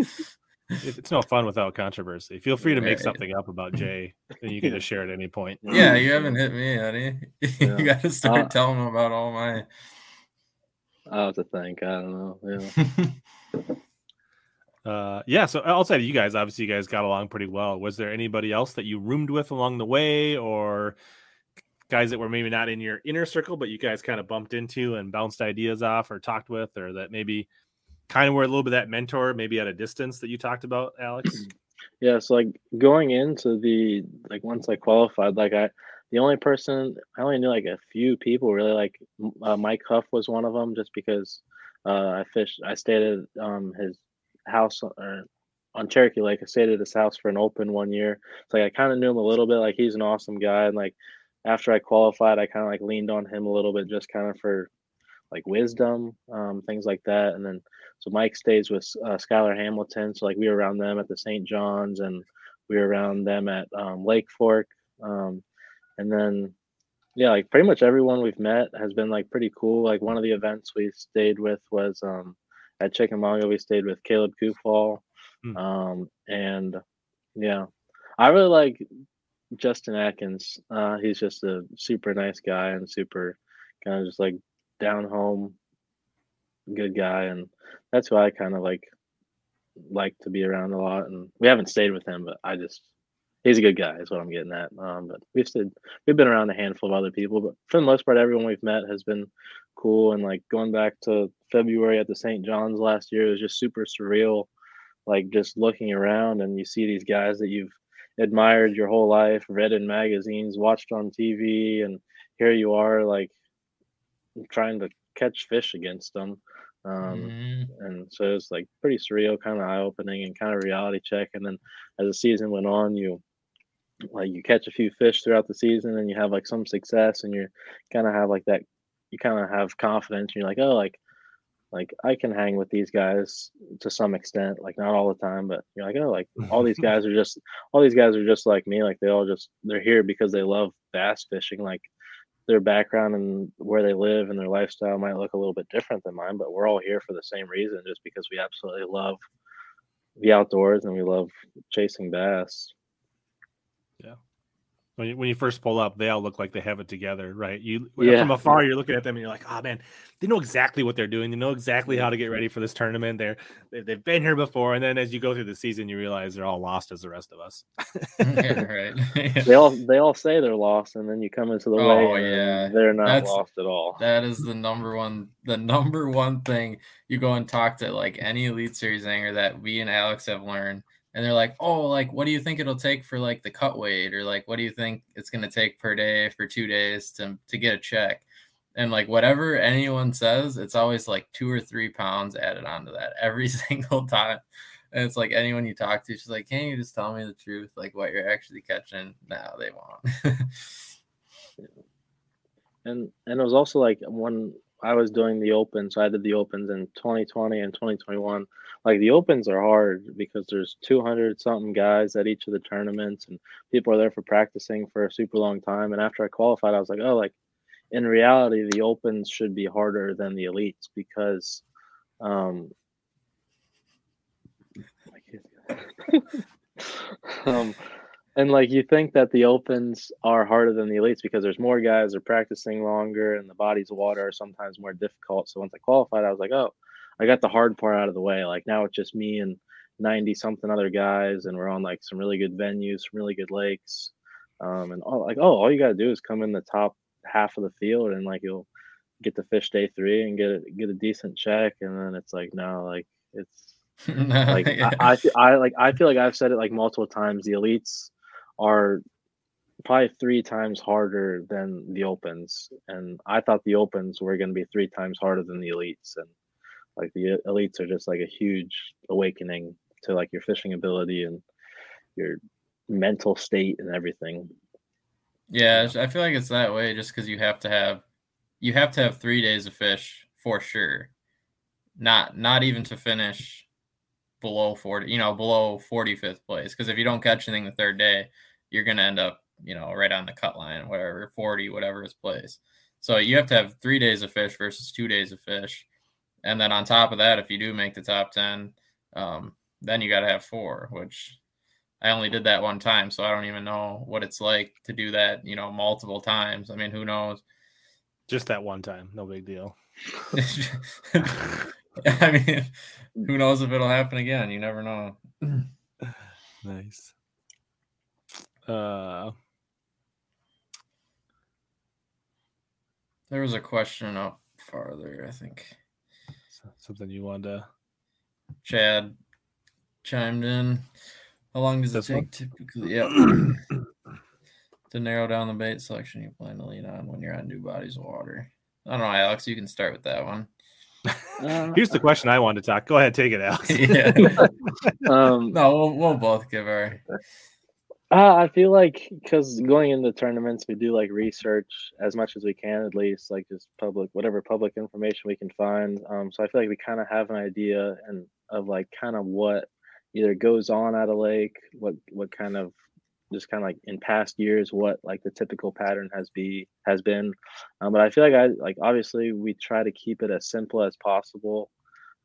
It's no fun without controversy. Feel free to make right. something up about Jay, and you can just share at any point. Yeah, you haven't hit me, honey. Yeah. You got to start uh, telling them about all my. I have to think. I don't know. Yeah. uh, yeah. So outside of you guys, obviously you guys got along pretty well. Was there anybody else that you roomed with along the way, or guys that were maybe not in your inner circle, but you guys kind of bumped into and bounced ideas off, or talked with, or that maybe? Kind of were a little bit that mentor, maybe at a distance, that you talked about, Alex? Yeah, so like going into the, like once I qualified, like I, the only person, I only knew like a few people really, like uh, Mike Huff was one of them, just because uh, I fished, I stayed at um, his house or on Cherokee Lake. I stayed at his house for an open one year. So like I kind of knew him a little bit, like he's an awesome guy. And like after I qualified, I kind of like leaned on him a little bit, just kind of for like wisdom, um, things like that. And then, so Mike stays with uh, Skylar Hamilton. So like we were around them at the Saint John's, and we were around them at um, Lake Fork. Um, and then, yeah, like pretty much everyone we've met has been like pretty cool. Like one of the events we stayed with was um, at Chickamauga. We stayed with Caleb Kufall. Mm. Um, and yeah, I really like Justin Atkins. Uh, he's just a super nice guy and super kind of just like down home good guy, and that's who I kind of like like to be around a lot. And we haven't stayed with him, but I just he's a good guy is what I'm getting at. Um but we've stayed we've been around a handful of other people, but for the most part everyone we've met has been cool. And like going back to February at the Saint John's last year, it was just super surreal, like just looking around and you see these guys that you've admired your whole life, read in magazines, watched on T V, and here you are like trying to catch fish against them. Um, mm-hmm. And so it was like pretty surreal, kind of eye-opening and kind of reality check. And then as the season went on, you like you catch a few fish throughout the season and you have like some success, and you kind of have like that, you kind of have confidence, and you're like, oh, like like I can hang with these guys to some extent, like not all the time, but you're like, oh, like all these guys are just, all these guys are just like me. Like they all just, they're here because they love bass fishing. Like their background and where they live and their lifestyle might look a little bit different than mine, but we're all here for the same reason, just because we absolutely love the outdoors and we love chasing bass. Yeah. When you, when you first pull up, they all look like they have it together, right? You yeah. From afar, you're looking at them and you're like, oh, man, they know exactly what they're doing. They know exactly how to get ready for this tournament. They're, they've been here before. And then as you go through the season, you realize they're all lost as the rest of us. Yeah, right. Yeah. They all they all say they're lost, and then you come into the oh, way yeah. they're not That's, lost at all. That is the number one the number one thing. You go and talk to like any Elite Series angler that we and Alex have learned. And they're like, oh, like, what do you think it'll take for, like, the cut weight? Or, like, what do you think it's going to take per day for two days to, to get a check? And, like, whatever anyone says, it's always, like, two or three pounds added onto that every single time. And it's, like, anyone you talk to, she's like, can't you just tell me the truth, like, what you're actually catching? No, they won't. and, and it was also, like, when I was doing the Opens, so I did the Opens in twenty twenty and twenty twenty-one. Like the Opens are hard because there's two hundred something guys at each of the tournaments and people are there for practicing for a super long time. And after I qualified, I was like, oh, like in reality, the Opens should be harder than the Elites because, um, um, and like, you think that the Opens are harder than the Elites because there's more guys, they're practicing longer and the bodies of water are sometimes more difficult. So once I qualified, I was like, oh, I got the hard part out of the way. Like now it's just me and ninety something other guys, and we're on like some really good venues, some really good lakes, um, and all like oh, all you gotta do is come in the top half of the field, and like you'll get to fish day three and get a get a decent check. And then it's like no, like it's like yeah. I, I I like I feel like I've said it like multiple times. The Elites are probably three times harder than the Opens, and I thought the Opens were gonna be three times harder than the Elites, and like the Elites are just like a huge awakening to like your fishing ability and your mental state and everything. Yeah, I feel like it's that way just because you have to have you have to have three days of fish for sure. Not not even to finish below forty, you know, below forty-fifth place. Because if you don't catch anything the third day, you're gonna end up, you know, right on the cut line, whatever forty, whatever is place. So you have to have three days of fish versus two days of fish. And then on top of that, if you do make the top ten, um, then you got to have four, which I only did that one time. So I don't even know what it's like to do that, you know, multiple times. I mean, who knows? Just that one time. No big deal. I mean, who knows if it'll happen again? You never know. Nice. Uh, there was a question up farther, I think. Something you wanted to... Chad chimed in. How long does this it take one? Typically? Yep. To narrow down the bait selection you plan to lean on when you're on new bodies of water. I don't know, Alex. You can start with that one. Uh, Here's the question I wanted to talk. Go ahead, take it, Alex. Yeah. um, no, we'll, we'll both give our... Uh, I feel like because going into tournaments, we do like research as much as we can, at least like just public, whatever public information we can find. Um, so I feel like we kind of have an idea and of like kind of what either goes on at a lake, what what kind of just kind of like in past years, what like the typical pattern has be has been. Um, but I feel like I like obviously we try to keep it as simple as possible,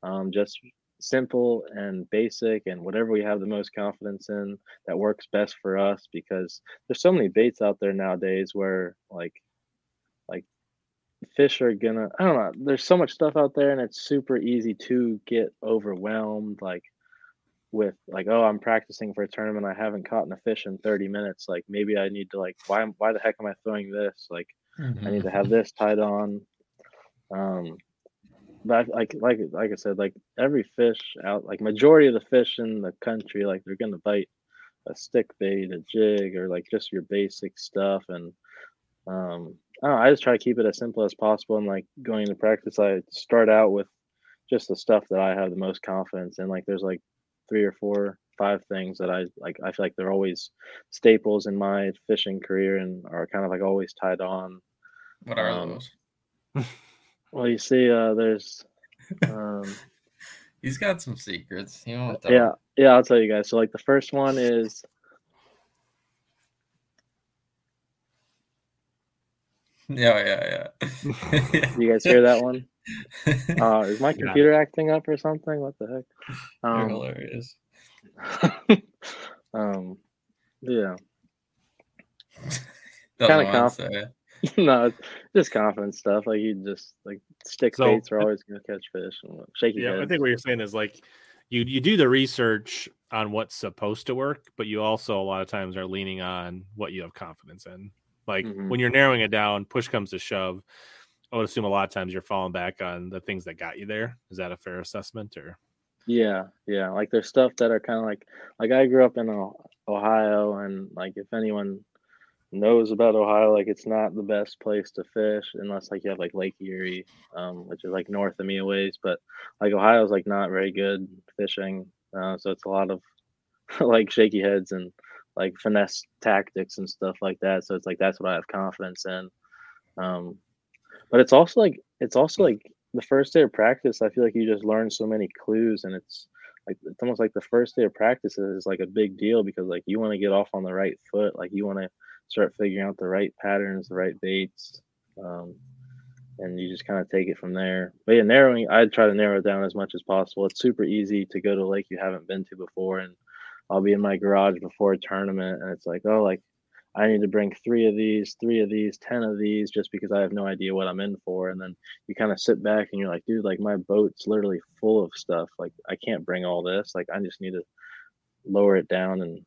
um, just. simple and basic and whatever we have the most confidence in that works best for us, because there's so many baits out there nowadays where like like fish are gonna I don't know there's so much stuff out there and it's super easy to get overwhelmed like with like oh I'm practicing for a tournament, I haven't caught a fish in thirty minutes, like maybe I need to like why why the heck am I throwing this, like mm-hmm. I need to have this tied on. um But like like like I said, like every fish out, like majority of the fish in the country, like they're gonna bite a stick bait, a jig, or like just your basic stuff. And um, I don't know, I just try to keep it as simple as possible. And like going into practice, I start out with just the stuff that I have the most confidence in. Like there's like three or four, five things that I like. I feel like they're always staples in my fishing career and are kind of like always tied on. What are um, those? Well, you see, uh, there's Um, He's got some secrets. You know, yeah, yeah, I'll tell you guys. So, like, the first one is yeah, yeah, yeah. You guys hear that one? Uh, is my computer yeah. acting up or something? What the heck? Um, You're hilarious. um, yeah. Kind of confident. No, just confident stuff. Like, you just like stick so, baits are always going to catch fish and shaky. Yeah, heads. I think what you're saying is like you you do the research on what's supposed to work, but you also a lot of times are leaning on what you have confidence in. Like mm-hmm. when you're narrowing it down, push comes to shove. I would assume a lot of times you're falling back on the things that got you there. Is that a fair assessment? Or yeah, yeah. Like there's stuff that are kind of like like I grew up in Ohio, and like if anyone knows about Ohio, like it's not the best place to fish unless like you have like Lake Erie, um, which is like north of me a ways. But like Ohio's like not very good fishing, uh, so it's a lot of like shaky heads and like finesse tactics and stuff like that. So it's like that's what I have confidence in. Um, but it's also like it's also like the first day of practice. I feel like you just learn so many clues, and it's like it's almost like the first day of practice is like a big deal because like you want to get off on the right foot, like you want to start figuring out the right patterns, the right baits, um, and you just kind of take it from there. But yeah, narrowing, I try to narrow it down as much as possible. It's super easy to go to a lake you haven't been to before, and I'll be in my garage before a tournament, and it's like, oh, like I need to bring three of these, three of these, ten of these, just because I have no idea what I'm in for. And then you kind of sit back and you're like, dude, like my boat's literally full of stuff. Like I can't bring all this. Like I just need to lower it down and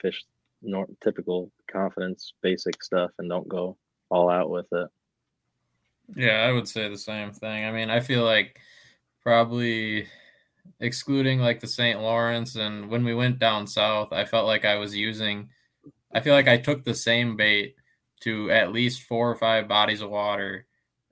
fish Nor- typical confidence basic stuff and don't go all out with it. Yeah, I would say the same thing. I mean, I feel like probably excluding like the Saint Lawrence and when we went down south, I felt like I was using I feel like I took the same bait to at least four or five bodies of water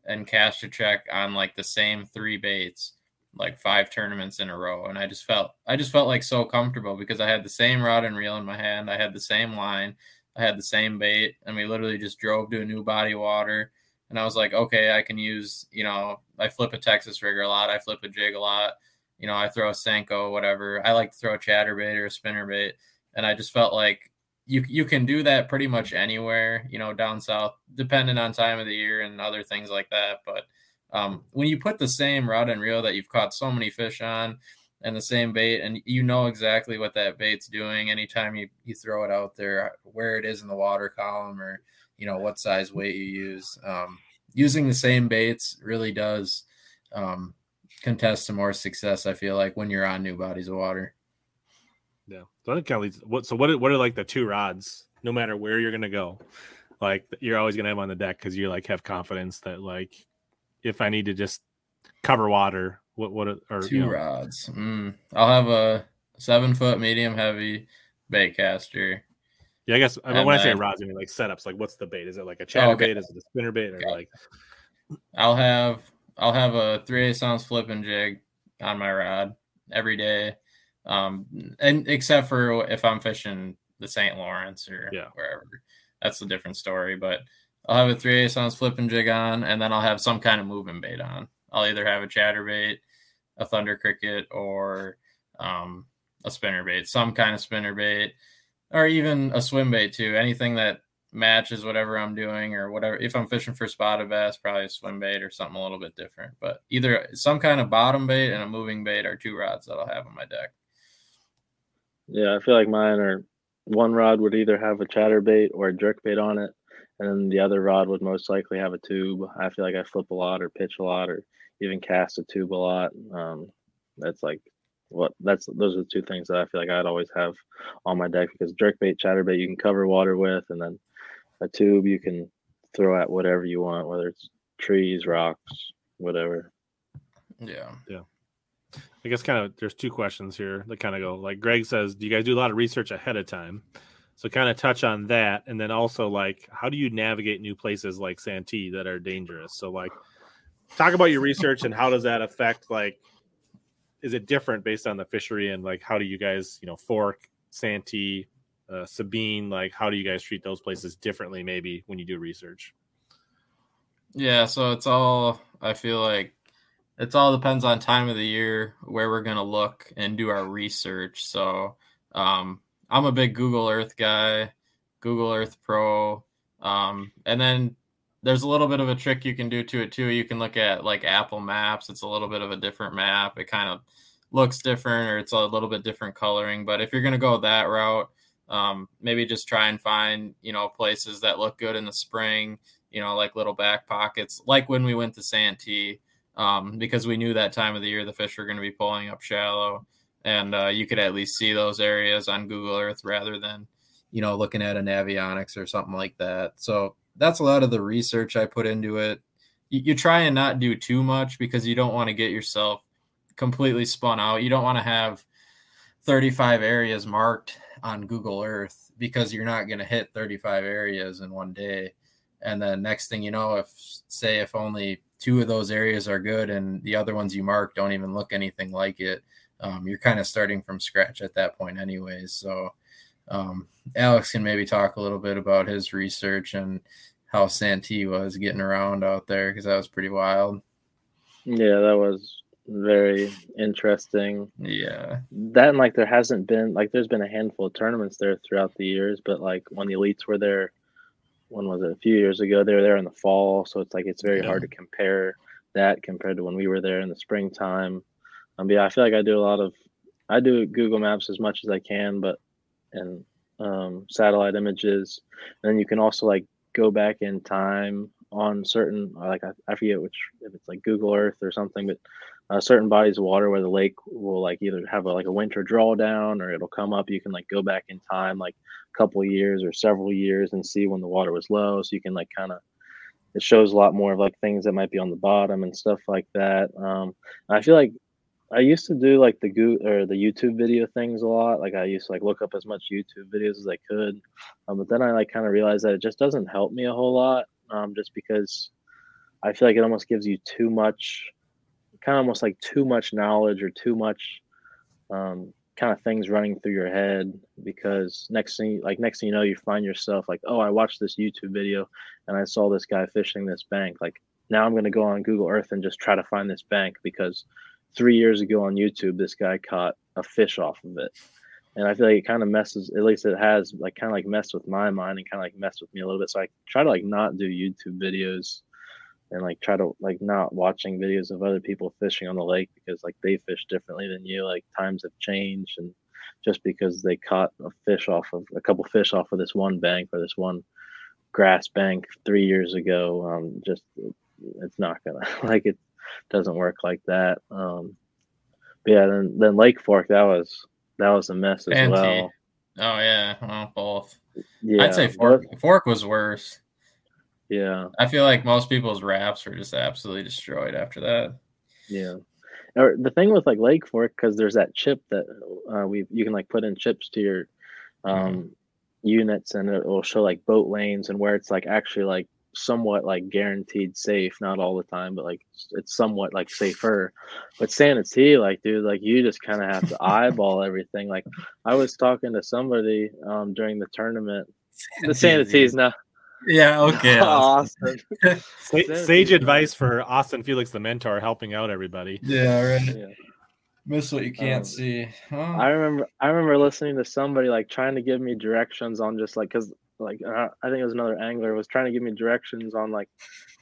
and cast a check on like the same three baits like five tournaments in a row. And I just felt, I just felt like so comfortable because I had the same rod and reel in my hand. I had the same line. I had the same bait. And we literally just drove to a new body of water. And I was like, okay, I can use, you know, I flip a Texas rigger a lot. I flip a jig a lot. You know, I throw a Senko, whatever. I like to throw a chatterbait or a spinnerbait. And I just felt like you, you can do that pretty much anywhere, you know, down south, depending on time of the year and other things like that. But Um, when you put the same rod and reel that you've caught so many fish on and the same bait, and you know exactly what that bait's doing anytime you, you throw it out there, where it is in the water column or, you know, what size weight you use. Um, using the same baits really does um, contest to more success, I feel like, when you're on new bodies of water. Yeah. So that kind of leads, what, so what, what are like the two rods, no matter where you're going to go? Like you're always going to have on the deck because you like have confidence that like, if I need to just cover water, what, what, or two you know. rods, mm. I'll have a seven foot medium heavy bait caster. Yeah, I guess I mean, when then, I say rods, I mean like setups, like what's the bait? Is it like a chatterbait? Okay. Is it a spinner bait? Or okay. like, I'll have, I'll have a three eighths ounce flipping jig on my rod every day. Um, and except for if I'm fishing the Saint Lawrence or yeah. wherever, that's a different story. But I'll have a three eighths ounce flipping jig on, and then I'll have some kind of moving bait on. I'll either have a chatterbait, a thunder cricket, or um, a spinnerbait, some kind of spinnerbait, or even a swim bait too. Anything that matches whatever I'm doing or whatever. If I'm fishing for spotted bass, probably a swim bait or something a little bit different. But either some kind of bottom bait and a moving bait are two rods that I'll have on my deck. Yeah, I feel like mine are one rod would either have a chatterbait or a jerkbait on it. And then the other rod would most likely have a tube. I feel like I flip a lot or pitch a lot or even cast a tube a lot. Um, that's like what that's those are the two things that I feel like I'd always have on my deck because jerkbait, chatterbait, you can cover water with, and then a tube you can throw at whatever you want, whether it's trees, rocks, whatever. Yeah. Yeah. I guess kind of there's two questions here that kind of go like Greg says, do you guys do a lot of research ahead of time? So kind of touch on that. And then also like, how do you navigate new places like Santee that are dangerous? So like talk about your research and how does that affect, like, is it different based on the fishery and like, how do you guys, you know, Fork, Santee, uh, Sabine, like how do you guys treat those places differently maybe when you do research? Yeah. So it's all, I feel like It all depends on time of the year, where we're going to look and do our research. So um, I'm a big Google Earth guy, Google Earth Pro. Um, and then there's a little bit of a trick you can do to it too. You can look at like Apple Maps. It's a little bit of a different map. It kind of looks different, or it's a little bit different coloring. But if you're going to go that route, um, maybe just try and find, you know, places that look good in the spring, you know, like little back pockets, like when we went to Santee, um, because we knew that time of the year the fish were going to be pulling up shallow, and uh, you could at least see those areas on Google Earth rather than, you know, looking at an avionics or something like that. So that's a lot of the research I put into it. You, you try and not do too much because you don't want to get yourself completely spun out. You don't want to have thirty-five areas marked on Google Earth because you're not going to hit thirty-five areas in one day. And then next thing you know, if say if only two of those areas are good and the other ones you mark don't even look anything like it, um, you're kind of starting from scratch at that point anyways. So um, Alex can maybe talk a little bit about his research and how Santee was getting around out there, because that was pretty wild. Yeah, that was very interesting. Yeah. That, and like there hasn't been, like there's been a handful of tournaments there throughout the years, but like when the elites were there, when was it, a few years ago, they were there in the fall. So it's like, it's very yeah. hard to compare that compared to when we were there in the springtime. Um, but yeah, I feel like I do a lot of, I do Google Maps as much as I can, but, and um, satellite images. And then you can also like go back in time on certain, like, I, I forget which, if it's like Google Earth or something, but uh, certain bodies of water where the lake will like either have a, like a winter drawdown, or it'll come up. You can like go back in time, like a couple years or several years, and see when the water was low. So you can like kind of, it shows a lot more of like things that might be on the bottom and stuff like that. Um, I feel like I used to do like the Go- or the YouTube video things a lot. Like I used to like look up as much YouTube videos as I could. Um, but then I like kind of realized that it just doesn't help me a whole lot. Um, just because I feel like it almost gives you too much, kind of almost like too much knowledge or too much um, kind of things running through your head, because next thing, like next thing you know, you find yourself like, oh, I watched this YouTube video and I saw this guy fishing this bank. Like now I'm going to go on Google Earth and just try to find this bank because three years ago on YouTube, this guy caught a fish off of it. And I feel like it kind of messes, at least it has like kind of like messed with my mind and kind of like messed with me a little bit. So I try to like not do YouTube videos and like try to like not watching videos of other people fishing on the lake, because like they fish differently than you. Like times have changed, and just because they caught a fish off of a couple fish off of this one bank or this one grass bank three years ago, um, just it's not gonna like it doesn't work like that. Um, but yeah, then then Lake Fork, that was. That was a mess as Fancy. Well. Oh, yeah. Well, both. Yeah, I'd say Fork, Fork was worse. Yeah. I feel like most people's wraps were just absolutely destroyed after that. Yeah. Now, the thing with, like, Lake Fork, because there's that chip that uh, we you can, like, put in chips to your um, mm-hmm. units, and it will show, like, boat lanes and where it's, like, actually, like, somewhat, like, guaranteed safe. Not all the time, but, like, it's somewhat, like, safer. But Santee, like, dude, like, you just kind of have to eyeball everything. Like, I was talking to somebody um, during the tournament. Santee, the Santee's not. Yeah, okay. Austin. Sage, Sage advice for Austin Felix, the mentor, helping out everybody. Yeah, right. Yeah. Miss what you can't um, see. Oh. I remember I remember listening to somebody, like, trying to give me directions on just, like, because like uh, I think it was another angler was trying to give me directions on like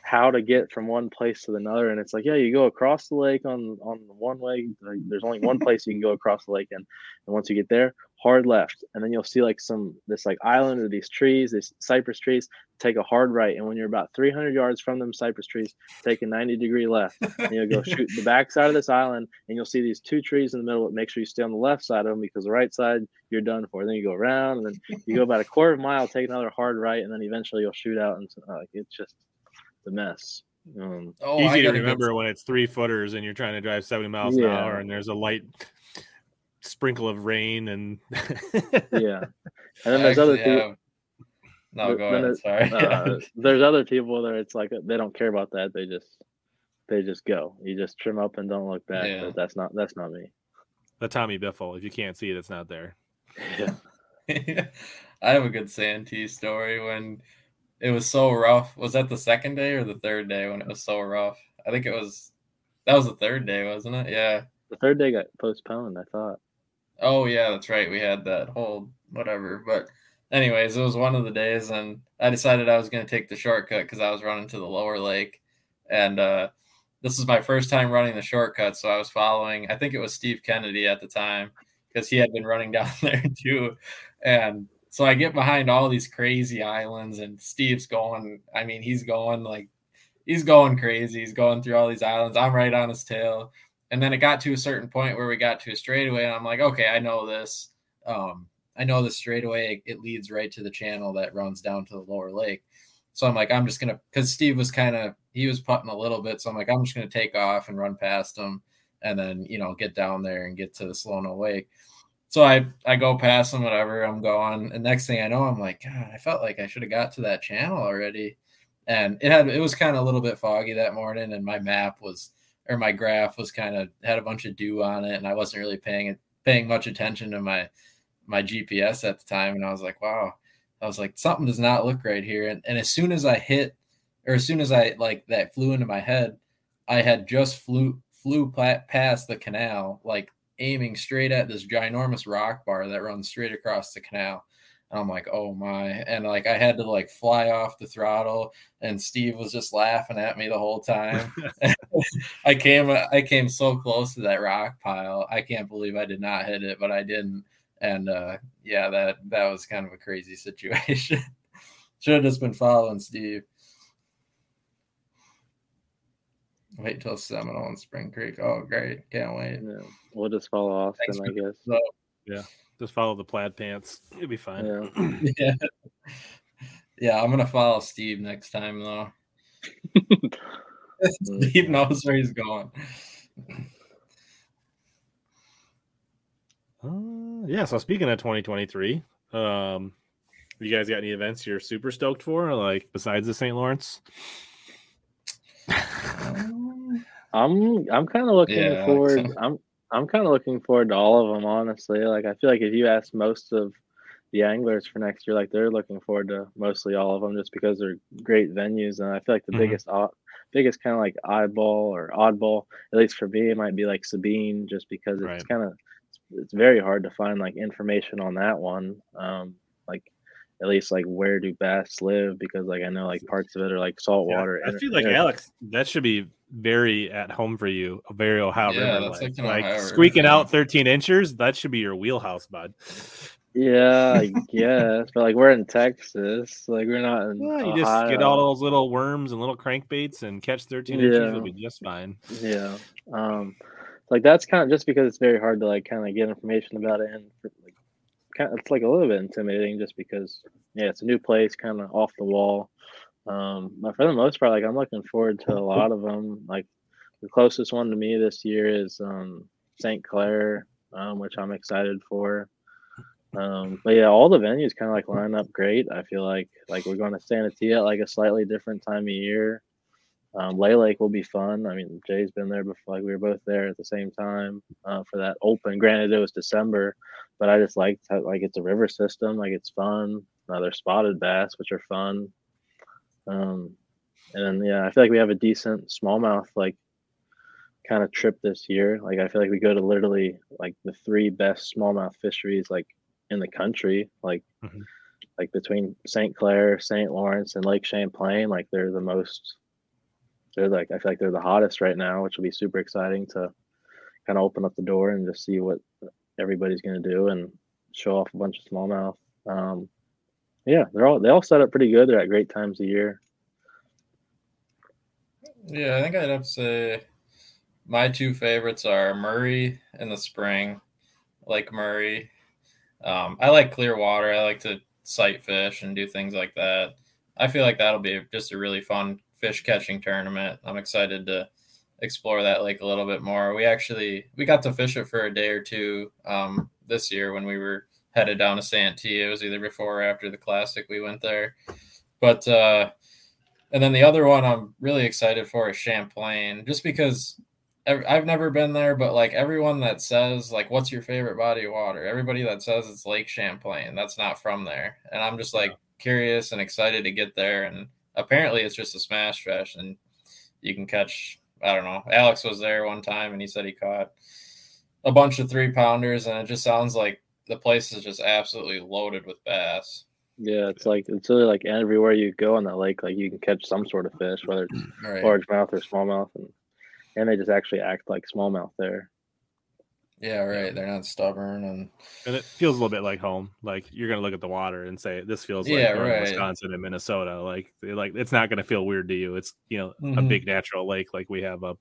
how to get from one place to another. And it's like, yeah, you go across the lake on, on the one way. Like, there's only one place you can go across the lake in. And once you get there, hard left. And then you'll see like some, this like island or these trees, these cypress trees, take a hard right. And when you're about three hundred yards from them cypress trees, take a ninety degree left. And you'll go shoot the back side of this island. And you'll see these two trees in the middle. Make sure you stay on the left side of them, because the right side you're done for. Then you go around, and then you go about a quarter of a mile, take another hard right. And then eventually you'll shoot out. And uh, it's just the mess. Um, oh, easy to remember when it's three footers and you're trying to drive seventy miles yeah. an hour and there's a light sprinkle of rain and yeah. And then there's Actually, other people. No, go ahead. Sorry. uh, there's other people that it's like they don't care about that. They just they just go. You just trim up and don't look back. Yeah. But that's not that's not me. The Tommy Biffle. If you can't see it, it's not there. Yeah. I have a good Santee story when it was so rough. Was that the second day or the third day when it was so rough? I think it was That was the third day, wasn't it? Yeah. The third day got postponed, I thought. Oh, yeah, that's right. We had that hold, whatever. But anyways, it was one of the days, and I decided I was going to take the shortcut because I was running to the lower lake. And uh, this is my first time running the shortcut, so I was following. I think it was Steve Kennedy at the time because he had been running down there too. And so I get behind all these crazy islands, and Steve's going. I mean, he's going like he's going crazy. He's going through all these islands. I'm right on his tail. And then it got to a certain point where we got to a straightaway, and I'm like, okay, I know this. Um, I know this straightaway. It leads right to the channel that runs down to the lower lake. So I'm like, I'm just going to – because Steve was kind of – he was putting a little bit. So I'm like, I'm just going to take off and run past him and then, you know, get down there and get to the Solano Lake. So I, I go past him, whatever, I'm going. And next thing I know, I'm like, God, I felt like I should have got to that channel already. And it had it was kind of a little bit foggy that morning, and my map was – or my graph was kind of had a bunch of dew on it, and I wasn't really paying it, paying much attention to my, my G P S at the time. And I was like, wow, I was like, something does not look right here. And, and as soon as I hit, or as soon as I like that flew into my head, I had just flew, flew past the canal, like aiming straight at this ginormous rock bar that runs straight across the canal. And I'm like, oh my. And like, I had to like fly off the throttle, and Steve was just laughing at me the whole time. I came, I came so close to that rock pile. I can't believe I did not hit it, but I didn't. And uh, yeah, that, that was kind of a crazy situation. Should have just been following Steve. Wait till Seminole and Spring Creek. Oh, great. Can't wait. Yeah. We'll just follow Austin, Thanks I guess. So, yeah. Just follow the plaid pants. It'll be fine. Yeah. yeah. yeah, I'm going to follow Steve next time, though. Steve knows where he's going. Uh, yeah, so speaking of twenty twenty-three, um, you guys got any events you're super stoked for, like besides the Saint Lawrence? um, I'm I'm kind of looking yeah, forward. Like I'm I'm kind of looking forward to all of them, honestly. Like, I feel like if you ask most of the anglers for next year, like, they're looking forward to mostly all of them just because they're great venues. And I feel like the mm-hmm. biggest, biggest kind of like eyeball or oddball, at least for me, it might be like Sabine, just because right. it's kind of, it's very hard to find like information on that one. Um, like, at least like where do bass live? Because like, I know like parts of it are like saltwater. Yeah, I feel like inter- Alex, that should be very at home for you. A very Ohio yeah, River like, like, like Ohio squeaking River. Out thirteen inchers. That should be your wheelhouse, bud. Yeah, I guess. But like we're in Texas, like we're not in yeah, you Ohio. Just get all those little worms and little crankbaits and catch thirteen yeah. inches. It'll be just fine. Yeah. Um, like that's kind of just because it's very hard to like kind of get information about it, and like, kind of, it's like a little bit intimidating just because yeah, it's a new place, kind of off the wall. Um, but for the most part, like I'm looking forward to a lot of them. Like the closest one to me this year is um, Saint Clair, um, which I'm excited for. Um, but yeah, all the venues kind of like line up great. I feel like like we're going to Santee at like a slightly different time of year. Um, Lay Lake will be fun. I mean, Jay's been there before. Like we were both there at the same time uh, for that open. Granted, it was December, but I just liked how like it's a river system. Like it's fun. Uh, there's spotted bass, which are fun. Um, and yeah, I feel like we have a decent smallmouth, like kind of trip this year. Like, I feel like we go to literally like the three best smallmouth fisheries, like in the country, like, mm-hmm. like between Saint Clair, Saint Lawrence and Lake Champlain, like they're the most, they're like, I feel like they're the hottest right now, which will be super exciting to kind of open up the door and just see what everybody's going to do and show off a bunch of smallmouth. Um, Yeah, they're all they all set up pretty good. They're at great times of year. Yeah, I think I'd have to say my two favorites are Murray in the spring, Lake Murray. Um, I like clear water. I like to sight fish and do things like that. I feel like that'll be just a really fun fish catching tournament. I'm excited to explore that lake a little bit more. We actually we got to fish it for a day or two um, this year when we were headed down to Santee. It was either before or after the Classic we went there. But, uh, and then the other one I'm really excited for is Champlain, just because I've never been there, but like everyone that says like, what's your favorite body of water? Everybody that says it's Lake Champlain, that's not from there. And I'm just like curious and excited to get there. And apparently it's just a smash fest and you can catch I don't know. Alex was there one time and he said he caught a bunch of three pounders, and it just sounds like the place is just absolutely loaded with bass. Yeah, it's like it's really like everywhere you go on that lake, like you can catch some sort of fish, whether it's right. largemouth or smallmouth, and and they just actually act like smallmouth there. Yeah, right. They're not stubborn, and and it feels a little bit like home. Like you're gonna look at the water and say, "This feels like yeah, right. Wisconsin and Minnesota." Like, like it's not gonna feel weird to you. It's you know mm-hmm. a big natural lake like we have up.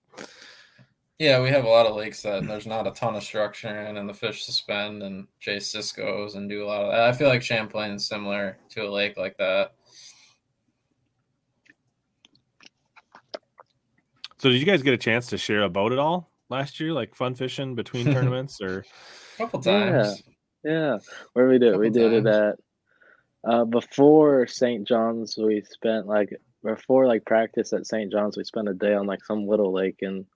Yeah, we have a lot of lakes that there's not a ton of structure in, and the fish suspend and chase ciscos and do a lot of that. I feel like Champlain is similar to a lake like that. So, did you guys get a chance to share a boat at all last year, like fun fishing between tournaments, or a couple times? Yeah, yeah. What did we do? We did it at uh, before Saint John's. We spent like before like practice at Saint John's. We spent a day on like some little lake in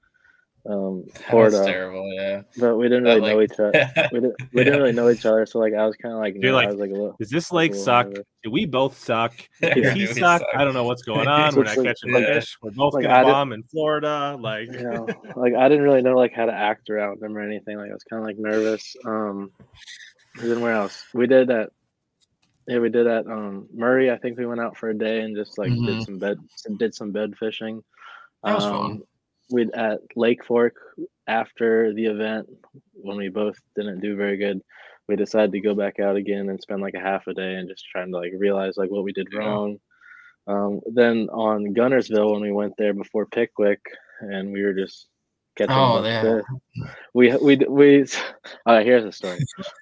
um Florida. That was terrible, yeah. But we didn't really like, know each other. We didn't. We yeah. didn't really know each other. So like, I was kind of like, you're no, like, I was, like a little, does this lake suck? Whatever. Do we both suck? Does yeah, he suck? I don't know what's going on. We're not like, catching like, fish. We're both like, gonna bomb in Florida. Like, you know, like I didn't really know like how to act around them or anything. Like I was kind of like nervous. Um, then where else? We did that. Yeah, we did at um Murray. I think we went out for a day and just like mm-hmm. did some bed, did some bed fishing. That was um, fun. We at Lake Fork after the event when we both didn't do very good, we decided to go back out again and spend like a half a day and just trying to like realize like what we did yeah. wrong. Um, then on Guntersville when we went there before Pickwick and we were just catching oh, yeah. we we we. All right, here's the story.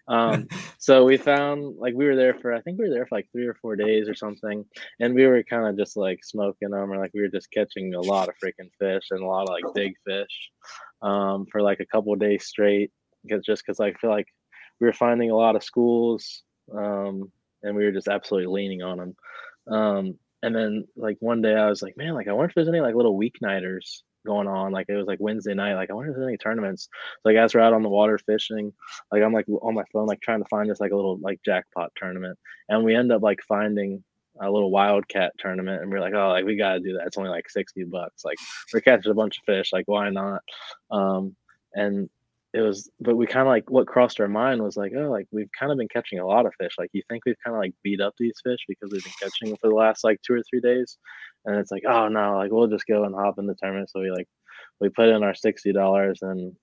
Um, so we found like we were there for I think we were there for like three or four days or something, and we were kind of just like smoking them or like we were just catching a lot of freaking fish and a lot of like big fish um, for like a couple of days straight. Cause just because like, I feel like we were finding a lot of schools um, and we were just absolutely leaning on them. Um, and then like one day I was like, man, like I wonder if there's any like little weeknighters going on. Like it was like Wednesday night, like I wonder if there's any tournaments. So, like as we're out on the water fishing, like I'm like on my phone like trying to find this like a little like jackpot tournament, and we end up like finding a little wildcat tournament, and we're like, oh, like we gotta do that. It's only like sixty bucks, like we're catching a bunch of fish, like why not? Um and it was, but we kind of like what crossed our mind was like, oh, like we've kind of been catching a lot of fish. Like you think we've kind of like beat up these fish because we've been catching them for the last like two or three days. And it's like, oh no, like we'll just go and hop in the tournament. So we like, we put in our sixty dollars and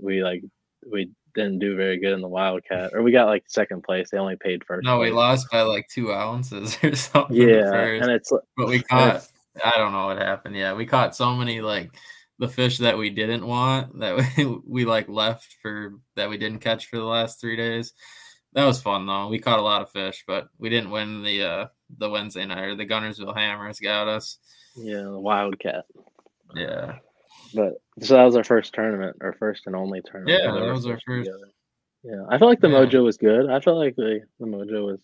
we like, we didn't do very good in the wildcat, or we got like second place. They only paid first. No, place. We lost by like two ounces or something. Yeah. First. And it's, but we caught, I don't know what happened. Yeah. We caught so many like, the fish that we didn't want that we, we like left for that we didn't catch for the last three days. That was fun though. We caught a lot of fish, but we didn't win the, uh, the Wednesday night, or the Guntersville Hammers got us. Yeah. The Wildcat. Yeah. But so that was our first tournament, our first and only tournament. Yeah. That was our first. Together. Yeah. I felt like the yeah. mojo was good. I felt like the, the mojo was,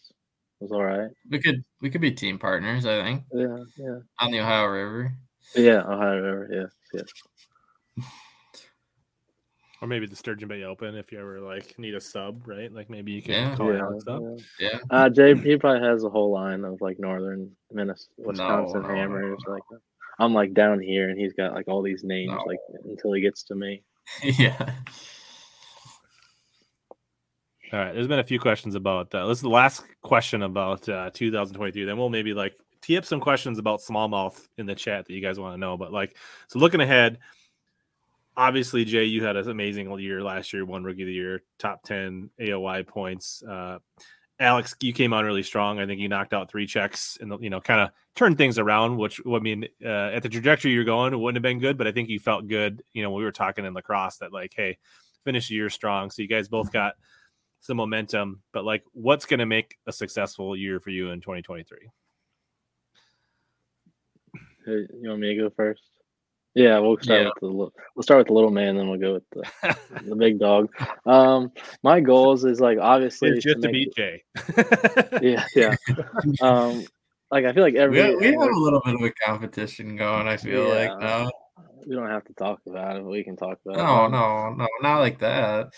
was all right. We could, we could be team partners, I think. Yeah. Yeah. On the Ohio River. Yeah, Ohio River. Yeah, yeah. Or maybe the Sturgeon Bay Open if you ever like need a sub, right? Like maybe you can yeah, call yeah, out sub. Yeah. yeah. Uh, Jay, he probably has a whole line of like northern Minnesota, Wisconsin no, no, hammers. No, no. Like, I'm like down here, and he's got like all these names no. like until he gets to me. yeah. All right. There's been a few questions about that. Uh, this is the last question about uh, two thousand twenty-three. Then we'll maybe like. Tee up some questions about smallmouth in the chat that you guys want to know. But like, so looking ahead, obviously, Jay, you had an amazing year last year, won Rookie of the Year, top ten A O I points. Uh, Alex, you came on really strong. I think you knocked out three checks and, you know, kind of turned things around, which, I mean, uh, at the trajectory you're going, it wouldn't have been good, but I think you felt good. You know, we were talking in lacrosse that like, hey, finish the year strong. So you guys both got some momentum, but like, what's going to make a successful year for you in twenty twenty-three? You want me to go first? Yeah, we'll start yeah. with the we'll start with the little man, then we'll go with the, the big dog. Um, my goals is like obviously it's just to, to beat Jay. yeah, yeah. Um, like I feel like every we, we have a little bit of a competition going. I feel yeah, like now we don't have to talk about it, but we can talk about no, it. No, no, no, not like that.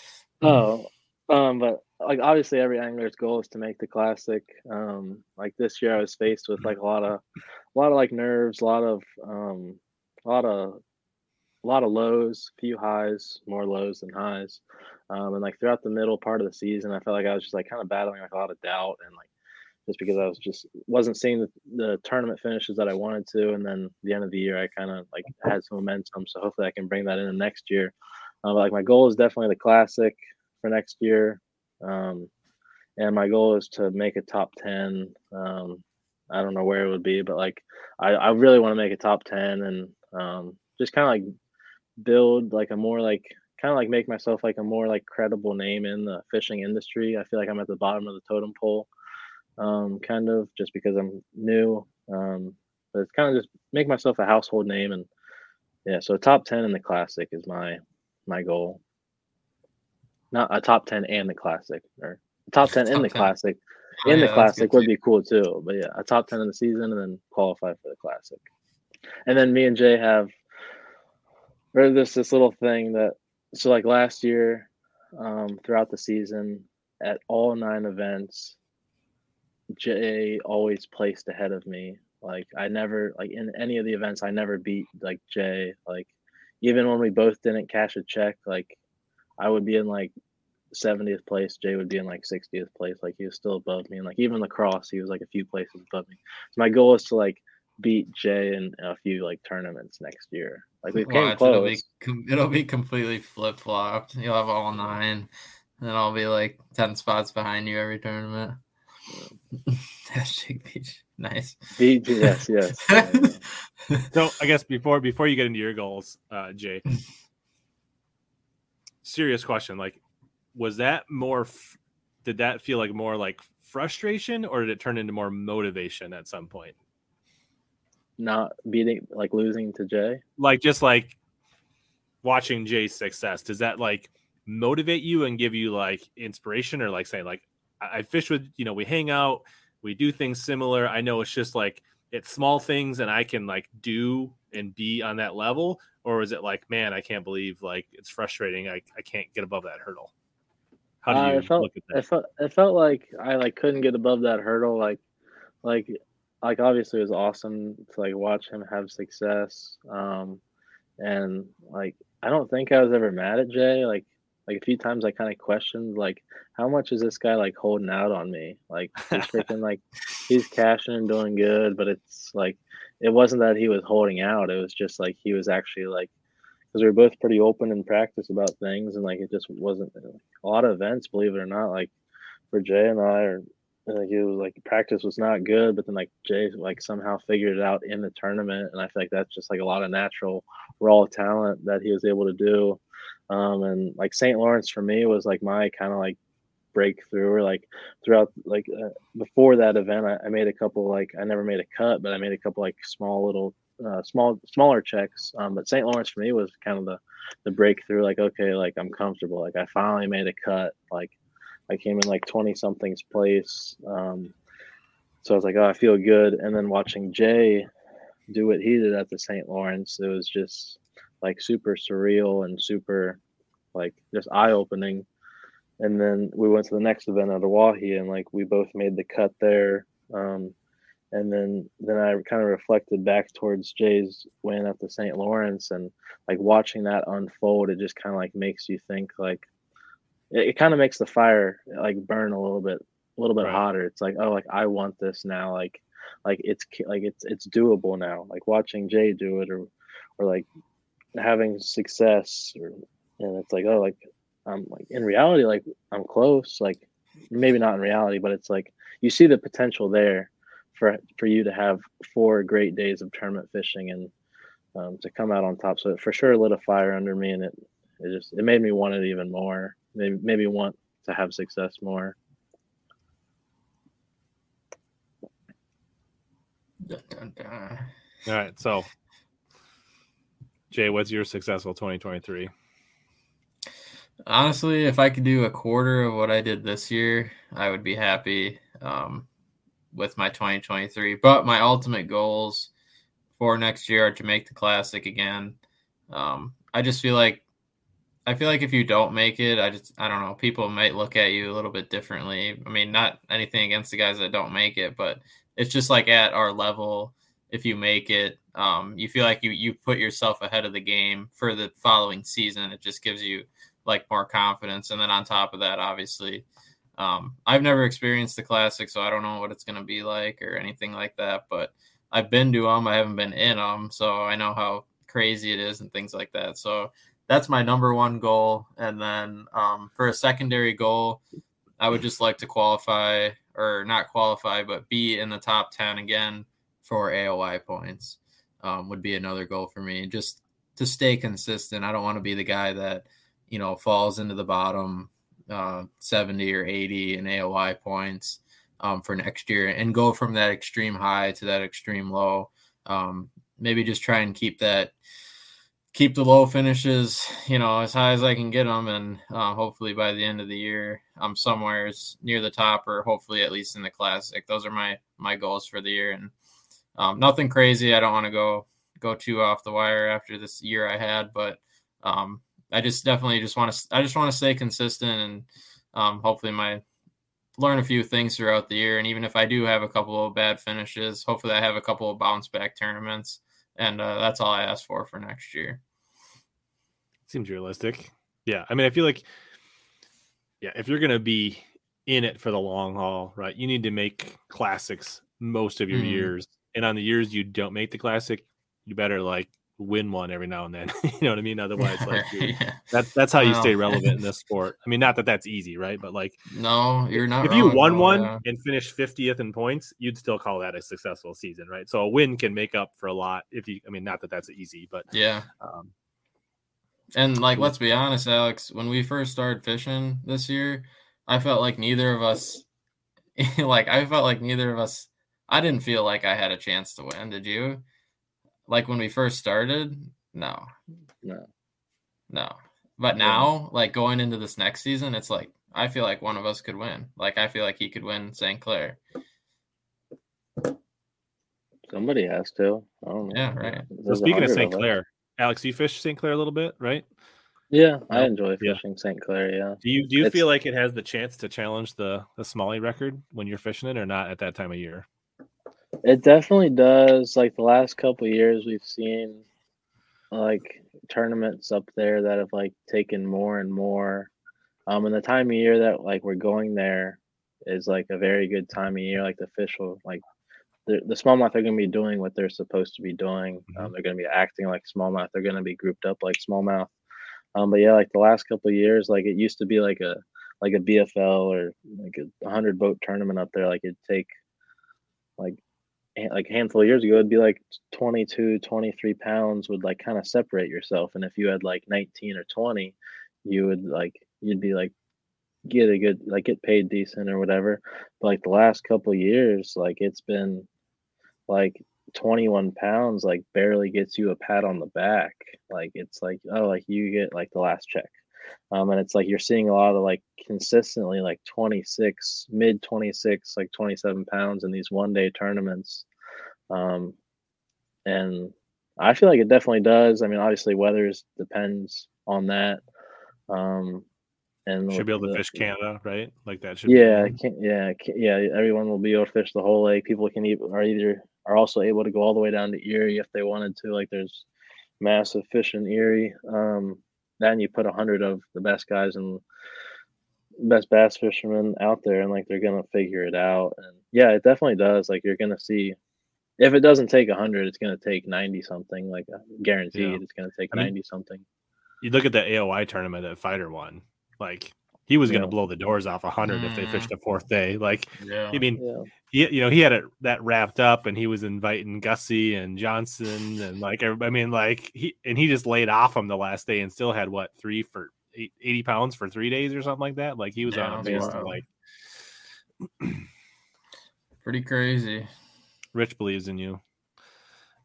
Oh, um, but. Like obviously every angler's goal is to make the classic. Um, like this year I was faced with like a lot of, a lot of like nerves, a lot of, um, a lot of a lot of lows, few highs, more lows than highs. Um, and like throughout the middle part of the season, I felt like I was just like kind of battling like a lot of doubt, and like just because I was just wasn't seeing the, the tournament finishes that I wanted to. And then the end of the year, I kind of like had some momentum. So hopefully I can bring that in next year. Uh, but like my goal is definitely the classic for next year. Um, and my goal is to make a top ten. Um, I don't know where it would be, but like, I, I really want to make a top ten and um, just kind of like build like a more like, kind of like make myself like a more like credible name in the fishing industry. I feel like I'm at the bottom of the totem pole. Um, kind of just because I'm new, um, but it's kind of just make myself a household name. And yeah, so a top ten in the classic is my, my goal. Not a top ten and the classic, or a top ten top in the ten. Classic oh, in yeah, the classic would too. Be cool too. But yeah, a top ten in the season and then qualify for the classic. And then me and Jay have, or this, this little thing that, so like last year, um, throughout the season at all nine events, Jay always placed ahead of me. Like I never, like in any of the events, I never beat like Jay. Like even when we both didn't cash a check, like I would be in like seventieth place, Jay would be in like sixtieth place. Like he was still above me, and like even lacrosse, he was like a few places above me. So my goal is to like beat Jay in a few like tournaments next year. Like we've well, came close. It'll be, com- it'll be completely flip flopped. You'll have all nine, and I'll be like ten spots behind you every tournament. Hashtag beach. Nice. Beach, yes, yes. uh, so I guess before before you get into your goals, uh, Jay, serious question. Like, was that more f- did that feel like more like frustration, or did it turn into more motivation at some point? Not beating like losing to Jay? Like just like watching Jay's success. Does that like motivate you and give you like inspiration, or like saying like I fish with, you know, we hang out, we do things similar. I know it's just like, it's small things and I can like do and be on that level. Or is it like, man, I can't believe like it's frustrating. I, I can't get above that hurdle. How do you uh, I felt, look at that? I felt, I felt like I like couldn't get above that hurdle. Like, like, like obviously it was awesome to like watch him have success. Um, and like, I don't think I was ever mad at Jay. Like, Like a few times I kind of questioned like how much is this guy like holding out on me? Like he's freaking like he's cashing and doing good, but it's like it wasn't that he was holding out. It was just like he was actually like, because we were both pretty open in practice about things, and like it just wasn't like, a lot of events, believe it or not, like for Jay and I are like it was like practice was not good, but then like Jay like somehow figured it out in the tournament, and I feel like that's just like a lot of natural raw talent that he was able to do. Um, and like Saint Lawrence for me was like my kind of like breakthrough, or like throughout, like uh, before that event, I, I made a couple, like I never made a cut, but I made a couple like small little, uh, small, smaller checks. Um, but Saint Lawrence for me was kind of the, the breakthrough, like, okay, like I'm comfortable. Like I finally made a cut. Like I came in like twenty something's place. Um, so I was like, oh, I feel good. And then watching Jay do what he did at the Saint Lawrence, it was just like super surreal and super like just eye-opening. And then we went to the next event at Oahe, and like we both made the cut there. Um, and then, then I kind of reflected back towards Jay's win at the Saint Lawrence, and like watching that unfold, it just kind of like makes you think like, it, it kind of makes the fire like burn a little bit, a little bit right. hotter. It's like, oh, like I want this now. Like, like it's like, it's, it's doable now. Like watching Jay do it, or, or like, having success, or, and it's like, oh, like I'm like in reality, like I'm close, like maybe not in reality, but it's like you see the potential there for for you to have four great days of tournament fishing and um, to come out on top. So it for sure lit a fire under me, and it it just it made me want it even more, maybe maybe want to have success more. Dun, dun, dun. All right, so Jay, what's your successful twenty twenty-three? Honestly, if I could do a quarter of what I did this year, I would be happy um, with my twenty twenty-three. But my ultimate goals for next year are to make the classic again. Um, I just feel like I feel like if you don't make it, I just I don't know, people might look at you a little bit differently. I mean, not anything against the guys that don't make it, but it's just like at our level, if you make it. Um, you feel like you, you put yourself ahead of the game for the following season. It just gives you like more confidence. And then on top of that, obviously, um, I've never experienced the classic, so I don't know what it's going to be like or anything like that, but I've been to them. I haven't been in them. So I know how crazy it is and things like that. So that's my number one goal. And then um, for a secondary goal, I would just like to qualify or not qualify, but be in the top ten again for A O I points. Um, would be another goal for me, just to stay consistent. I don't want to be the guy that, you know, falls into the bottom uh, seventy or eighty in A O I points um, for next year, and go from that extreme high to that extreme low. Um, maybe just try and keep that, keep the low finishes, you know, as high as I can get them. And uh, hopefully by the end of the year, I'm somewhere near the top, or hopefully at least in the classic. Those are my, my goals for the year. And Um, nothing crazy. I don't want to go go too off the wire after this year I had, but um, I just definitely just want to. I just want to stay consistent, and um, hopefully, my learn a few things throughout the year. And even if I do have a couple of bad finishes, hopefully, I have a couple of bounce back tournaments, and uh, that's all I ask for for next year. Seems realistic. Yeah, I mean, I feel like, yeah, if you're gonna be in it for the long haul, right, you need to make classics most of your mm. years, and on the years you don't make the classic, you better like win one every now and then. You know what I mean? Otherwise, like yeah. that's that's how you oh. stay relevant in this sport. I mean, not that that's easy, right? But like, no, you're not. If wrong, you won no, one yeah. and finished fiftieth in points, you'd still call that a successful season, right? So a win can make up for a lot. If you, I mean, not that that's easy, but yeah. Um, and like, let's be honest, Alex. When we first started fishing this year, I felt like neither of us, like I felt like neither of us. I didn't feel like I had a chance to win. Did you? Like when we first started? No. No. No. But now, like going into this next season, it's like, I feel like one of us could win. Like, I feel like he could win Saint Clair. Somebody has to. I don't know. Yeah, right. So speaking of Saint Clair, Alex, you fish Saint Clair a little bit, right? Yeah, I enjoy fishing yeah. Saint Clair, yeah. Do you do you it's... feel like it has the chance to challenge the, the Smalley record when you're fishing it, or not at that time of year? It definitely does. Like the last couple of years, we've seen like tournaments up there that have like taken more and more. Um, and the time of year that like we're going there is like a very good time of year. Like the fish will like the the smallmouth are going to be doing what they're supposed to be doing. Um, they're going to be acting like smallmouth. They're going to be grouped up like smallmouth. Um, but yeah, like the last couple of years, like it used to be like a like a B F L or like a hundred boat tournament up there. Like it'd take like like a handful of years ago, it'd be like twenty-two, twenty-three pounds would like kind of separate yourself. And if you had like nineteen or twenty, you would like, you'd be like, get a good, like get paid decent or whatever. But like the last couple of years, like it's been like twenty-one pounds, like barely gets you a pat on the back. Like, it's like, oh, like you get like the last check. Um, and it's like, you're seeing a lot of like consistently like twenty-six, mid twenty-six, like twenty-seven pounds in these one day tournaments. Um, and I feel like it definitely does. I mean, obviously weather depends on that. Um, and should be able the, to fish Canada, right? Like that should yeah, be can, yeah, can, yeah. Everyone will be able to fish the whole lake. People can even, are either, are also able to go all the way down to Erie if they wanted to. Like there's massive fish in Erie. Um, Then you put a hundred of the best guys and best bass fishermen out there, and like they're gonna figure it out. And yeah, it definitely does. Like you're gonna see, if it doesn't take a hundred, it's gonna take ninety something. Like guaranteed, yeah. it's gonna take I ninety mean, something. You look at the A O I tournament that Fighter won. Like he was yeah. gonna blow the doors off a hundred mm. if they fished the fourth day. Like yeah. I mean, yeah. he, you know, he had it that wrapped up, and he was inviting Gussie and Johnston and like everybody. I mean, like he and he just laid off him the last day and still had what three for eight, eighty pounds for three days or something like that. Like he was yeah, on a base to like pretty crazy. Rich believes in you.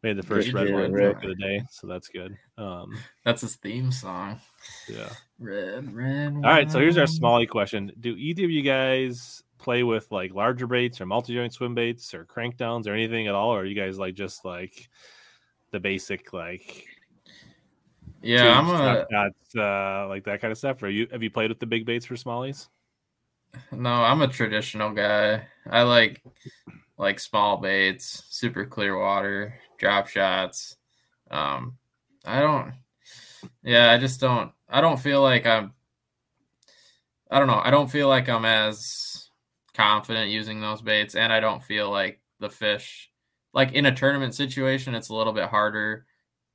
Made the first Red Wine joke of the day, so that's good. Um, that's his theme song. Yeah. Red, red. All right, so here's our Smalley question. Do either of you guys play with like larger baits or multi-joint swim baits or crankdowns or anything at all? Or are you guys like just like the basic like yeah, I'm a not, uh, like that kind of stuff? Or you have you played with the big baits for Smalleys? No, I'm a traditional guy. I like like small baits, super clear water, drop shots. Um, I don't, yeah, I just don't, I don't feel like I'm, I don't know. I don't feel like I'm as confident using those baits, and I don't feel like the fish, like in a tournament situation, it's a little bit harder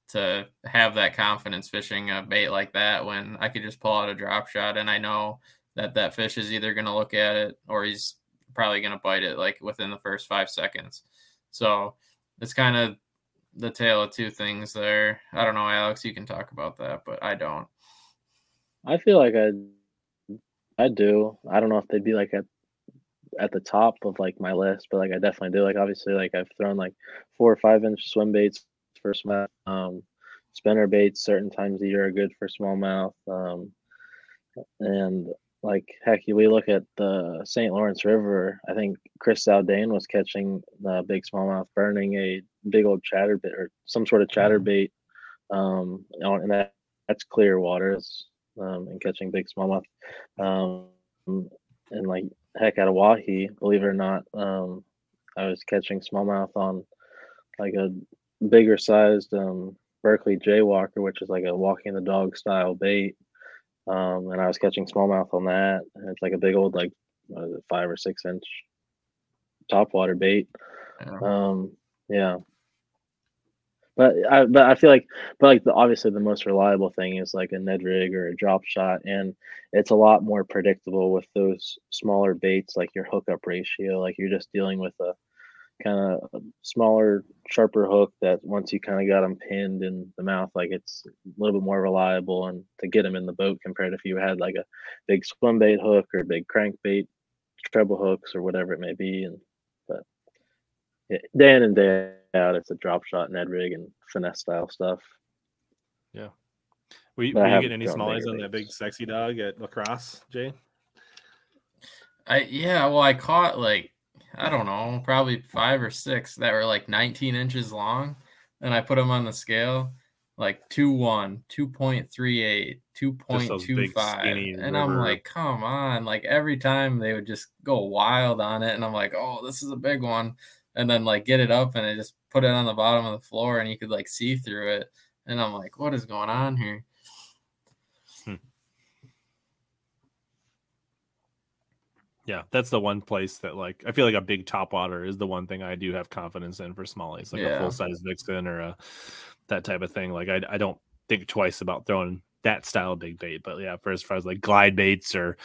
to have that confidence fishing a bait like that when I could just pull out a drop shot and I know that that fish is either going to look at it or he's probably going to bite it like within the first five seconds. So it's kind of the tale of two things there. I don't know, Alex, you can talk about that, but I don't. I feel like I, I do. I don't know if they'd be like at, at the top of like my list, but like I definitely do. Like obviously, like I've thrown like four or five inch swim baits for smallmouth. Um, spinner baits certain times of the year are good for smallmouth. Um, and like heck, we look at the Saint Lawrence River. I think Chris Zaldane was catching the big smallmouth, burning a big old chatterbait or some sort of chatterbait, um, and that that's clear waters. Um, and catching big smallmouth, um, and like heck out of Wahi, believe it or not, um, I was catching smallmouth on like a bigger sized um, Berkeley Jaywalker, which is like a walking the dog style bait, um, and I was catching smallmouth on that. And it's like a big old like what is it, five or six inch topwater bait, um, yeah. But I, but I feel like, but like the, obviously the most reliable thing is like a Ned rig or a drop shot, and it's a lot more predictable with those smaller baits. Like your hookup ratio, like you're just dealing with a kind of smaller, sharper hook that once you kind of got them pinned in the mouth, like it's a little bit more reliable and to get them in the boat compared if you had like a big swim bait hook or big crankbait, treble hooks or whatever it may be, and. Day in and day out, it's a drop shot, Ned rig, and finesse style stuff. Yeah. Will you, will you get any smallies on that big sexy dog at La Crosse, Jay? I yeah, well, I caught like, I don't know, probably five or six that were like nineteen inches long, and I put them on the scale like two one, two point three eight, two point two five. And I'm like, come on. Like every time they would just go wild on it, and I'm like, oh, this is a big one. And then like get it up and I just put it on the bottom of the floor and you could like see through it. And I'm like, what is going on here? Hmm. Yeah, that's the one place that like, I feel like a big topwater is the one thing I do have confidence in for smallies, like yeah. a full size vixen or a, that type of thing. Like I, I don't think twice about throwing that style of big bait, but yeah, for as far as like glide baits or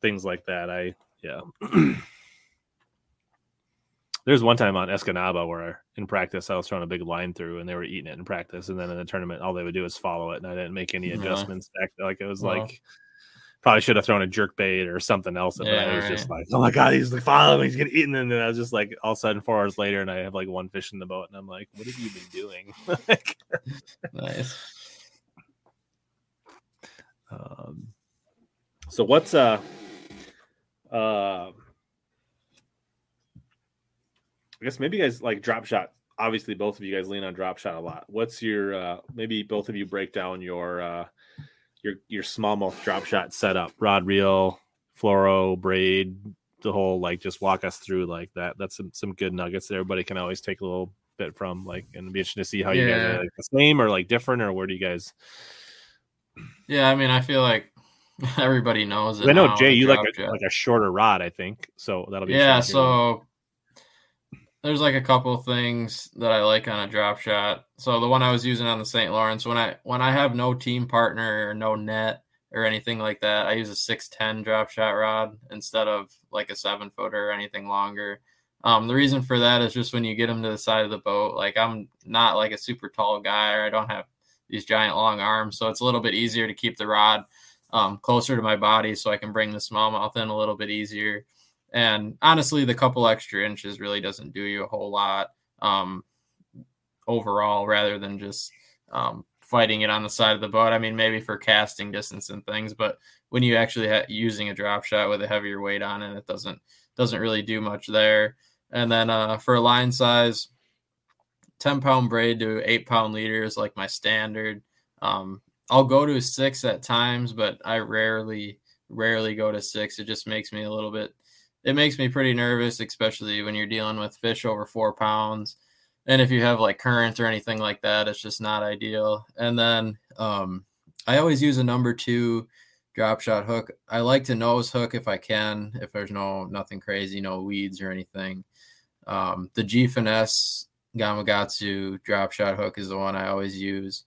things like that, I, yeah. There's one time on Escanaba where in practice I was throwing a big line through and they were eating it in practice. And then in the tournament, all they would do is follow it. And I didn't make any adjustments back. Like it was uh-huh. like, probably should have thrown a jerk bait or something else. But yeah, I was right. just like, oh my God, he's like following me. He's getting eaten. And then I was just like, all of a sudden, four hours later, and I have like one fish in the boat. And I'm like, what have you been doing? like, nice. Um, so what's, uh, uh, I guess maybe you guys like drop shot. Obviously, both of you guys lean on drop shot a lot. What's your uh, maybe both of you break down your uh, your your smallmouth drop shot setup? Rod, reel, fluoro, braid, the whole like. Just walk us through like that. That's some, some good nuggets that everybody can always take a little bit from. Like, and it'd be interesting to see how yeah. you guys are like the same or like different or where do you guys? Yeah, I mean, I feel like everybody knows it. I know Jay, you like a, like a shorter rod, I think. So that'll be yeah. So. There's like a couple things that I like on a drop shot. So the one I was using on the Saint Lawrence, when I when I have no team partner or no net or anything like that, I use a six ten drop shot rod instead of like a seven footer or anything longer. Um, the reason for that is just when you get them to the side of the boat, like I'm not like a super tall guy or I don't have these giant long arms. So it's a little bit easier to keep the rod um, closer to my body so I can bring the smallmouth in a little bit easier. And honestly, the couple extra inches really doesn't do you a whole lot um, overall rather than just um, fighting it on the side of the boat. I mean, maybe for casting distance and things, but when you actually ha- using a drop shot with a heavier weight on it, it doesn't doesn't really do much there. And then uh, for line size, ten pound braid to eight pound leader is like my standard. Um, I'll go to six at times, but I rarely, rarely go to six. It just makes me a little bit it makes me pretty nervous, especially when you're dealing with fish over four pounds. And if you have like currents or anything like that, it's just not ideal. And then um, I always use a number two drop shot hook. I like to nose hook if I can, if there's no nothing crazy, no weeds or anything. Um, the G Finesse Gamagatsu drop shot hook is the one I always use.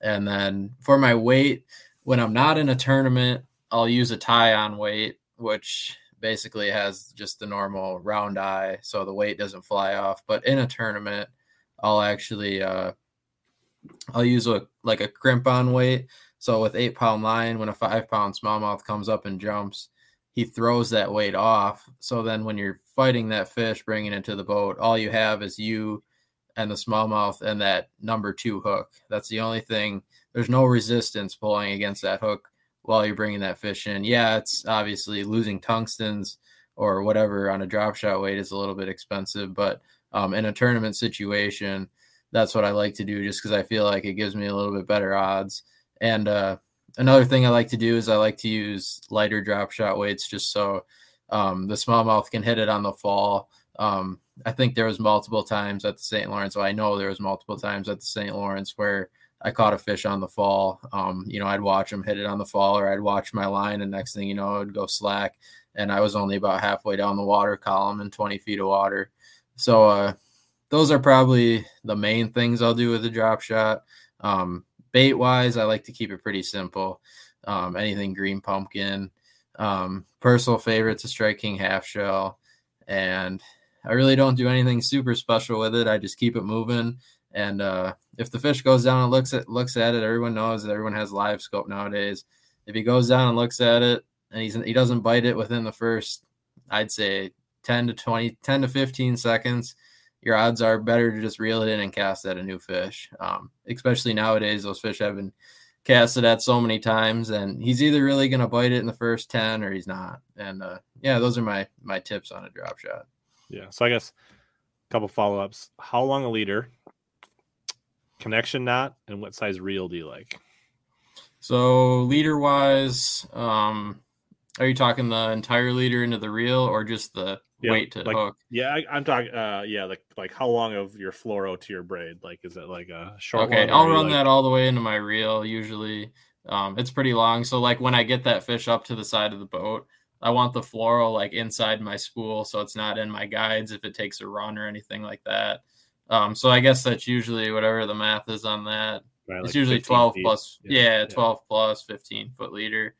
And then for my weight, when I'm not in a tournament, I'll use a tie on weight, which basically has just the normal round eye, so the weight doesn't fly off. But in a tournament, I'll actually uh, I'll use a like a crimp on weight. So with eight pound line, when a five pound smallmouth comes up and jumps, he throws that weight off. So then when you're fighting that fish, bringing it to the boat, all you have is you and the smallmouth and that number two hook. That's the only thing. There's no resistance pulling against that hook while you're bringing that fish in. Yeah, it's obviously losing tungstens or whatever on a drop shot weight is a little bit expensive, but um, in a tournament situation, that's what I like to do just because I feel like it gives me a little bit better odds. And uh, another thing I like to do is I like to use lighter drop shot weights just so um, the smallmouth can hit it on the fall. Um, I think there was multiple times at the Saint Lawrence. So I know there was multiple times at the Saint Lawrence where I caught a fish on the fall. Um, you know, I'd watch him hit it on the fall, or I'd watch my line, and next thing you know, it'd go slack. And I was only about halfway down the water column and twenty feet of water. So uh, those are probably the main things I'll do with a drop shot. Um, bait wise, I like to keep it pretty simple. Um, anything green pumpkin. Um, personal favorite's a Strike King half shell, and I really don't do anything super special with it. I just keep it moving. And uh, if the fish goes down and looks at looks at it, everyone knows that everyone has live scope nowadays. If he goes down and looks at it and he's, he doesn't bite it within the first, I'd say, ten to twenty, ten to fifteen seconds, your odds are better to just reel it in and cast at a new fish. Um, especially nowadays, those fish have been casted at so many times, and he's either really going to bite it in the first ten or he's not. And uh, yeah, those are my my tips on a drop shot. Yeah, so I guess a couple follow-ups. How long a leader, connection knot, and what size reel do you like? So leader-wise, um, are you talking the entire leader into the reel or just the yeah, weight to like, hook? Yeah, I, I'm talking, uh, yeah, like like how long of your fluoro to your braid? Like, is it like a short okay, one? Okay, I'll run like... that all the way into my reel usually. Um, it's pretty long. So like when I get that fish up to the side of the boat, I want the floral like inside my spool, so it's not in my guides if it takes a run or anything like that. Um, so I guess that's usually whatever the math is on that. Right, it's like usually twelve feet. Plus, yeah, yeah twelve yeah. plus fifteen foot leader.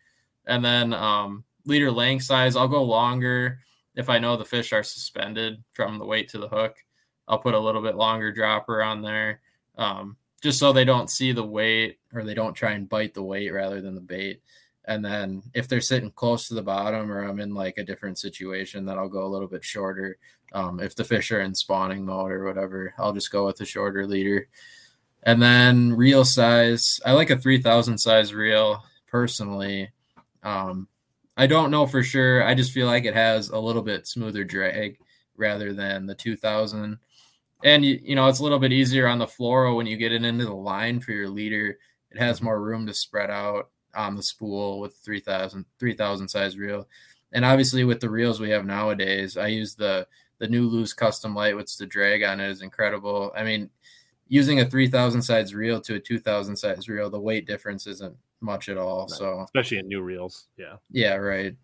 And then um, leader length size, I'll go longer if I know the fish are suspended from the weight to the hook. I'll put a little bit longer dropper on there um, just so they don't see the weight, or they don't try and bite the weight rather than the bait. And then if they're sitting close to the bottom, or I'm in like a different situation, then I'll go a little bit shorter. Um, if the fish are in spawning mode or whatever, I'll just go with a shorter leader. And then reel size, I like a three thousand size reel personally. Um, I don't know for sure. I just feel like it has a little bit smoother drag rather than the two thousand. And, you, you know, it's a little bit easier on the fluoro when you get it into the line for your leader. It has more room to spread out on the spool with three thousand size reel. And obviously with the reels we have nowadays, I use the the new Loose Custom Light, which the drag on it is incredible. I mean, using a three thousand size reel to a two thousand size reel, the weight difference isn't much at all. Right. So especially in new reels. Yeah. Yeah. Right.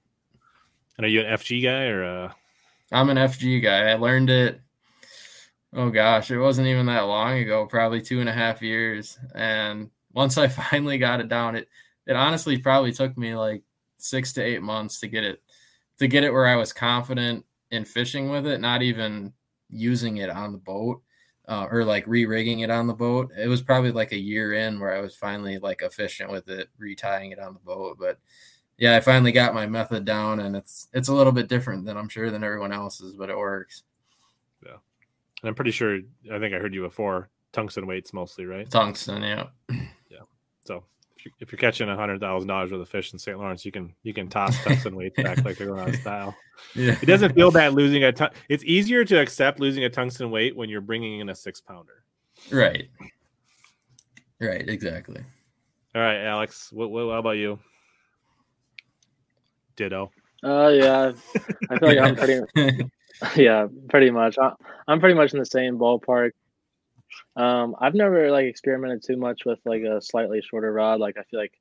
And are you an F G guy or a... I'm an F G guy. I learned it. Oh gosh, it wasn't even that long ago, probably two and a half years. And once I finally got it down, it, It honestly probably took me like six to eight months to get it to get it where I was confident in fishing with it, not even using it on the boat uh, or like re-rigging it on the boat. It was probably like a year in where I was finally like efficient with it, retying it on the boat. But yeah, I finally got my method down, and it's it's a little bit different than I'm sure than everyone else's, but it works. Yeah, and I'm pretty sure I think I heard you before. Tungsten weights mostly, right? Tungsten, yeah, yeah. So. If you're catching a hundred thousand dollars worth of fish in Saint Lawrence, you can you can toss tungsten weights back like they're going out of style. Yeah. It doesn't feel bad losing a ton. It's easier to accept losing a tungsten weight when you're bringing in a six pounder. Right. Right. Exactly. All right, Alex. What, what, what about you? Ditto. Oh uh, yeah, I feel like I'm pretty. Yeah, pretty much. I, I'm pretty much in the same ballpark. Um, I've never like experimented too much with like a slightly shorter rod. Like I feel like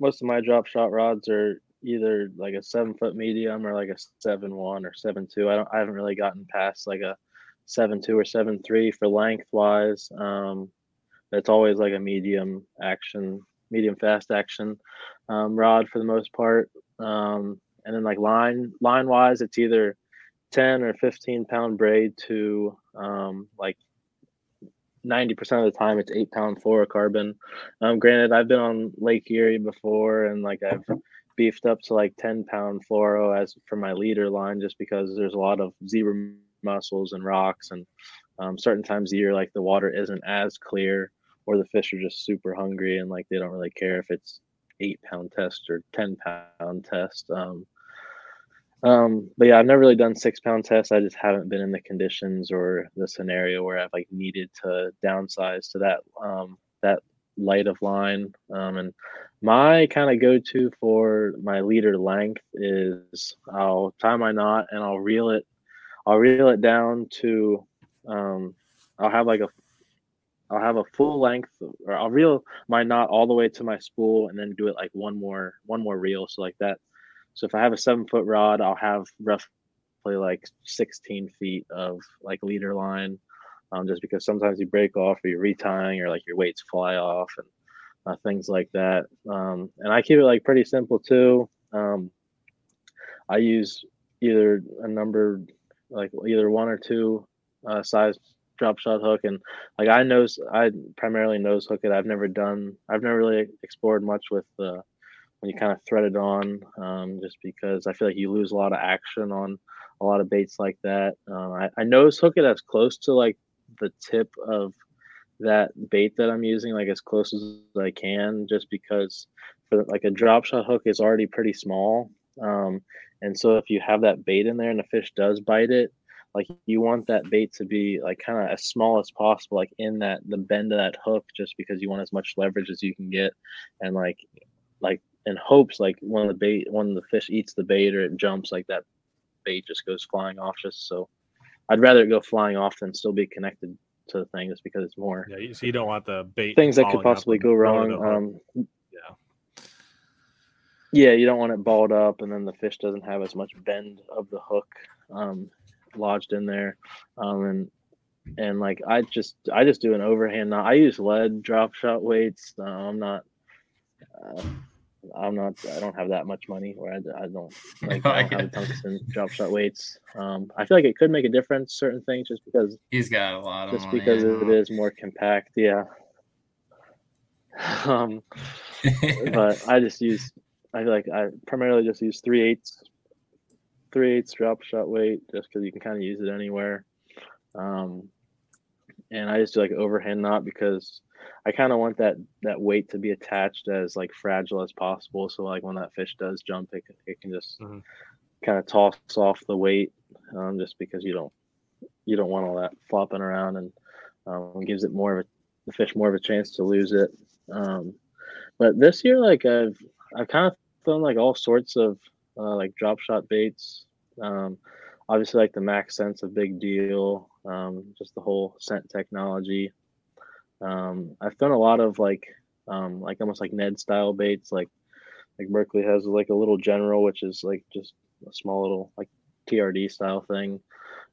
most of my drop shot rods are either like a seven foot medium or like a seven one or seven two. I don't. I haven't really gotten past like a seven two or seven three for lengthwise. Um, it's always like a medium action, medium fast action um, rod for the most part. Um, and then like line line wise, it's either ten or fifteen pound braid to um, like ninety percent of the time it's eight pound fluorocarbon. Um, granted, I've been on Lake Erie before and like I've beefed up to like ten pound fluoro as for my leader line, just because there's a lot of zebra mussels and rocks, and um, certain times of year like the water isn't as clear or the fish are just super hungry and like they don't really care if it's eight pound test or ten pound test. Um, um, but yeah, I've never really done six pound tests. I just haven't been in the conditions or the scenario where I've like needed to downsize to that um, that light of line. Um, and my kind of go-to for my leader length is I'll tie my knot and I'll reel it. I'll reel it down to. Um, I'll have like a. I'll have a full length, or I'll reel my knot all the way to my spool and then do it like one more, one more reel. So like that. So if I have a seven foot rod, I'll have roughly like sixteen feet of like leader line, um, just because sometimes you break off or you're retying or like your weights fly off and uh, things like that. Um, and I keep it like pretty simple too. Um, I use either a number, like either one or two uh, size drop shot hook, and like I nose I primarily nose hook it. I've never done I've never really explored much with the uh, when you kind of thread it on, um, just because I feel like you lose a lot of action on a lot of baits like that. Uh, I, I nose hook it as close to like the tip of that bait that I'm using, like as close as I can, just because for like a drop shot hook is already pretty small, um, and so if you have that bait in there and the fish does bite it, like you want that bait to be like kind of as small as possible, like in that the bend of that hook, just because you want as much leverage as you can get, and like like in hopes like when the bait when the fish eats the bait or it jumps, like that bait just goes flying off. Just so I'd rather it go flying off than still be connected to the thing, just because it's more. Yeah, so you don't want the bait things that could possibly go wrong. Um, yeah, yeah, you don't want it balled up, and then the fish doesn't have as much bend of the hook. Um, lodged in there, um and and like i just i just do an overhand knot. I use lead drop shot weights. uh, i'm not uh, i'm not i don't have that much money where i, I don't like I don't have tungsten drop shot weights. um I feel like it could make a difference certain things, just because he's got a lot of just money, because it is more compact. Yeah. um but i just use i feel like i primarily just use three eighths Three eighths drop shot weight, just because you can kind of use it anywhere. Um, and I just do like overhand knot, because I kind of want that that weight to be attached as like fragile as possible. So like when that fish does jump, it can, it can just mm-hmm. kind of toss off the weight, um, just because you don't you don't want all that flopping around, and um, gives it more of a, the fish more of a chance to lose it. Um, but this year, like I've I've kind of thrown like all sorts of Uh, like drop shot baits, um, obviously like the Max Scent's a big deal, um, just the whole scent technology. Um, I've done a lot of like, um, like almost like Ned style baits, like like Berkeley has like a little general, which is like just a small little like T R D style thing,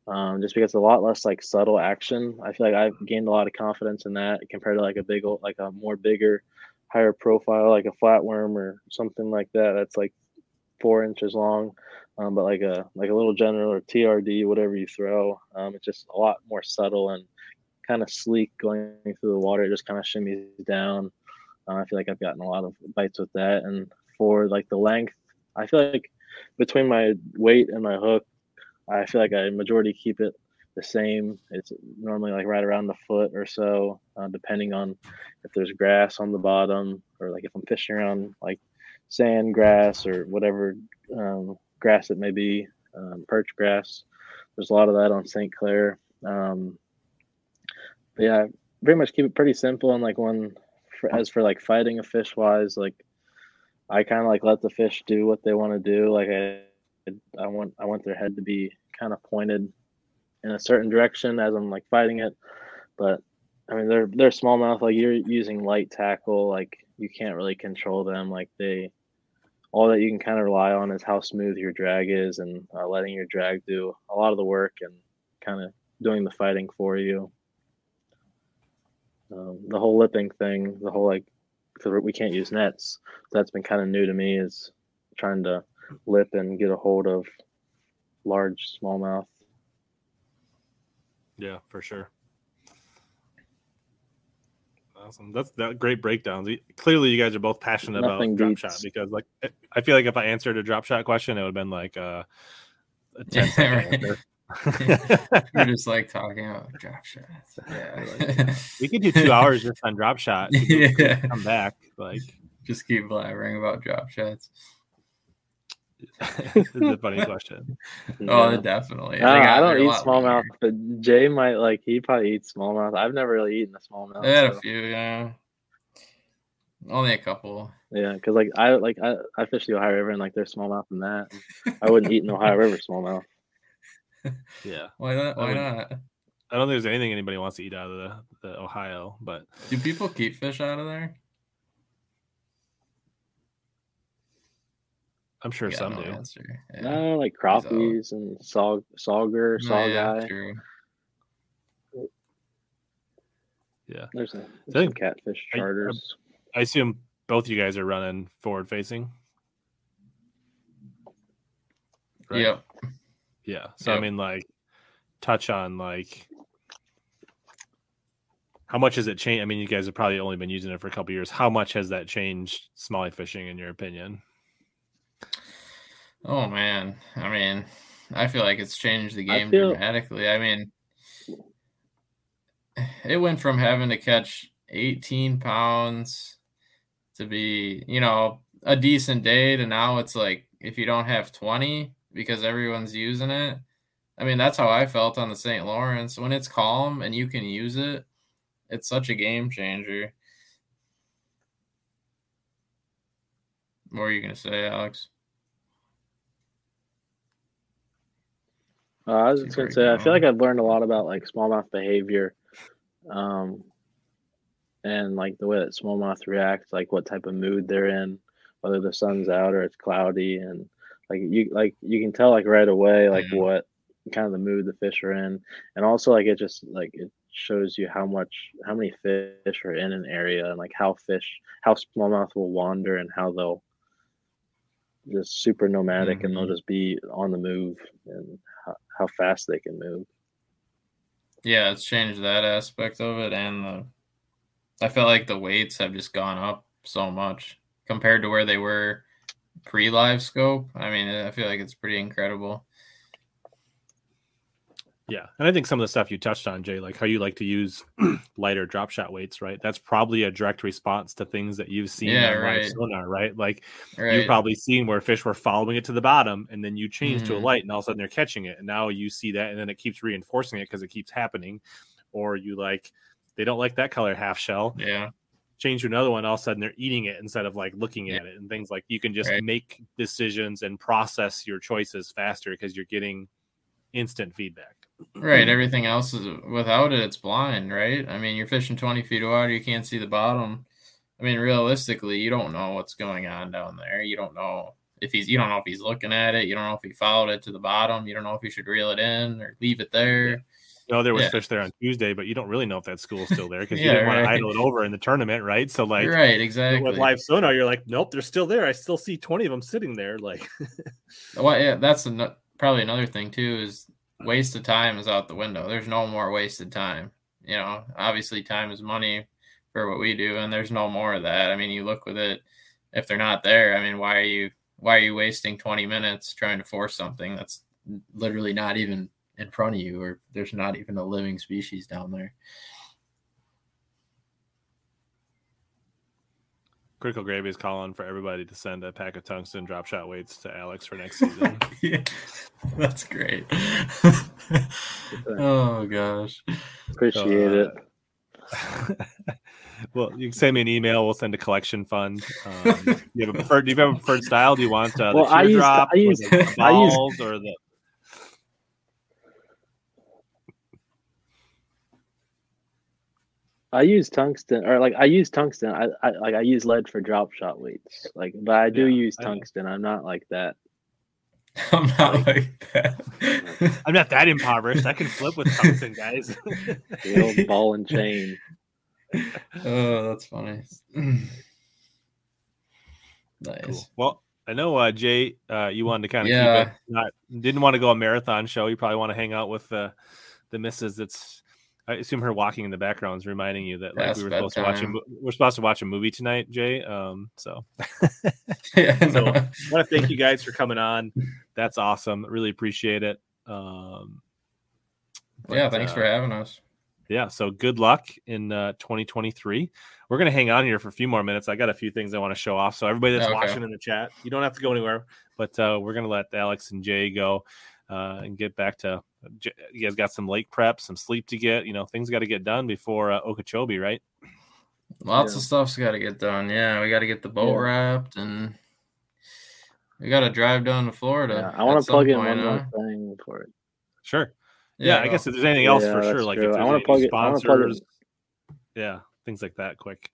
um, just because it's a lot less like subtle action. I feel like I've gained a lot of confidence in that compared to like a big old, like a more bigger, higher profile, like a flatworm or something like that. That's like four inches long, um, but like a like a little general or T R D, whatever you throw, um, it's just a lot more subtle and kind of sleek going through the water. It just kind of shimmies down. Uh, I feel like I've gotten a lot of bites with that. And for like the length, I feel like between my weight and my hook, I feel like I majority keep it the same. It's normally like right around the foot or so, uh, depending on if there's grass on the bottom or like if I'm fishing around like sand, grass, or whatever um, grass it may be, um, perch grass. There's a lot of that on Saint Clair. Um, but yeah, I pretty much keep it pretty simple. And like one, for, as for like fighting a fish wise, like I kind of like let the fish do what they want to do. Like I, I want, I want their head to be kind of pointed in a certain direction as I'm like fighting it. But I mean, they're, they're smallmouth. Like you're using light tackle. Like you can't really control them. Like they, all that you can kind of rely on is how smooth your drag is and uh, letting your drag do a lot of the work and kind of doing the fighting for you. Um, the whole lipping thing, the whole like, because we can't use nets. That's been kind of new to me, is trying to lip and get a hold of large smallmouth. Yeah, for sure. Awesome. That's that great breakdowns. Clearly you guys are both passionate Nothing about beats. drop shot, because like I feel like if I answered a drop shot question, it would have been like uh, a ten second We're just like talking about drop shots. Yeah, like, we could do two hours just on drop shot. Yeah. Come back, like just keep blabbering about drop shots. This is a funny question. Oh, yeah. Definitely. I, uh, I don't eat smallmouth, but Jay might like. He probably eats smallmouth. I've never really eaten a smallmouth. I had so. a few, yeah. Only a couple. Yeah, because like I like I, I fish the Ohio River, and like there's smallmouth in that. I wouldn't eat an Ohio River smallmouth. Yeah. Why not? Why I mean, not? I don't think there's anything anybody wants to eat out of the, the Ohio, but do people keep fish out of there? I'm sure some no do. Answer. Yeah. No, like crappies so. and sog sauger, sawguy. Yeah, yeah. There's a, there's some catfish I, charters. I, I assume both you guys are running forward facing. Right? Yep. Yeah. So, yep. I mean, like, touch on, like, how much has it changed? I mean, you guys have probably only been using it for a couple of years. How much has that changed smallie fishing, in your opinion? Oh, man. I mean, I feel like it's changed the game I feel... dramatically. I mean, it went from having to catch eighteen pounds to be, you know, a decent day to now it's like if you don't have twenty because everyone's using it. I mean, that's how I felt on the Saint Lawrence. When it's calm and you can use it, it's such a game changer. What are you going to say, Alex? Uh, I was just going to say, I feel like I've learned a lot about, like, smallmouth behavior um, and, like, the way that smallmouth reacts, like, what type of mood they're in, whether the sun's out or it's cloudy. And, like, you like you can tell, like, right away, like, yeah. what kind of the mood the fish are in. And also, like, it just, like, it shows you how much, how many fish are in an area and, like, how fish, how smallmouth will wander and how they'll just super nomadic mm-hmm. and they'll just be on the move and how, how fast they can move. Yeah, it's changed that aspect of it, and the, I felt like the weights have just gone up so much compared to where they were pre-live scope. I mean, I feel like it's pretty incredible. Yeah, and I think some of the stuff you touched on, Jay, like how you like to use lighter drop shot weights, right? That's probably a direct response to things that you've seen yeah, on right. live sonar, right? Like right. you've probably seen where fish were following it to the bottom, and then you change mm-hmm. to a light, and all of a sudden they're catching it, and now you see that, and then it keeps reinforcing it because it keeps happening. Or you like, they don't like that color half shell. Yeah. Change to another one, all of a sudden they're eating it instead of like looking yeah. at it and things like. You can just right. make decisions and process your choices faster because you're getting instant feedback. Right, everything else is without it, it's blind, right? I mean, you're fishing twenty feet of water, you can't see the bottom. I mean, realistically, you don't know what's going on down there. You don't know if he's, you don't know if he's looking at it. You don't know if he followed it to the bottom. You don't know if he should reel it in or leave it there. Yeah. You know, there was yeah. fish there on Tuesday, but you don't really know if that school's still there because yeah, you didn't right. want to idle it over in the tournament, right? So, like, right, exactly. With live sonar, you're like, nope, they're still there. I still see twenty of them sitting there. Like, well, yeah, that's an- probably another thing too is. Waste of time is out the window. There's no more wasted time. You know, obviously time is money for what we do, and there's no more of that. I mean, you look with it, if they're not there, I mean, why are you why are you wasting twenty minutes trying to force something that's literally not even in front of you, or there's not even a living species down there? Critical Gravy is calling for everybody to send a pack of tungsten drop shot weights to Alex for next season. Yeah, that's great. Oh, gosh. Appreciate uh, it. Well, you can send me an email. We'll send a collection fund. Um, do you have a preferred? Do you have a preferred style? Do you want uh, the well, teardrop I used to, I used, or the balls I used, or the? I use tungsten, or like I use tungsten. I, I like I use lead for drop shot weights. Like, but I do yeah, use tungsten. I'm not like that. I'm not like that. I'm not that impoverished. I can flip with tungsten, guys. The old ball and chain. Oh, that's funny. Nice. Cool. Well, I know uh, Jay, uh, you wanted to kind of yeah. keep it. Not, didn't want to go a marathon show. You probably want to hang out with uh, the missus. That's I assume her walking in the background is reminding you that like that's we were supposed time. to watch. A, we're supposed to watch a movie tonight, Jay. Um, so, yeah, no. so I want to thank you guys for coming on. That's awesome. Really appreciate it. Um, but, yeah, thanks uh, for having us. Yeah, so good luck in uh, twenty twenty-three. We're going to hang on here for a few more minutes. I got a few things I want to show off. So everybody that's okay. watching in the chat, you don't have to go anywhere, but uh, we're going to let Alex and Jay go uh, and get back to – you guys got some lake prep, some sleep to get. You know, things got to get done before uh, Okeechobee, right? Lots yeah. of stuff's got to get done, yeah. We got to get the boat yeah. wrapped, and we got to drive down to Florida. Yeah, I want to plug in one more uh, thing for it. Sure. Yeah, yeah, I guess if there's anything else yeah, for sure, like true. if there's I any plug sponsors, it, I plug yeah, things like that. Quick,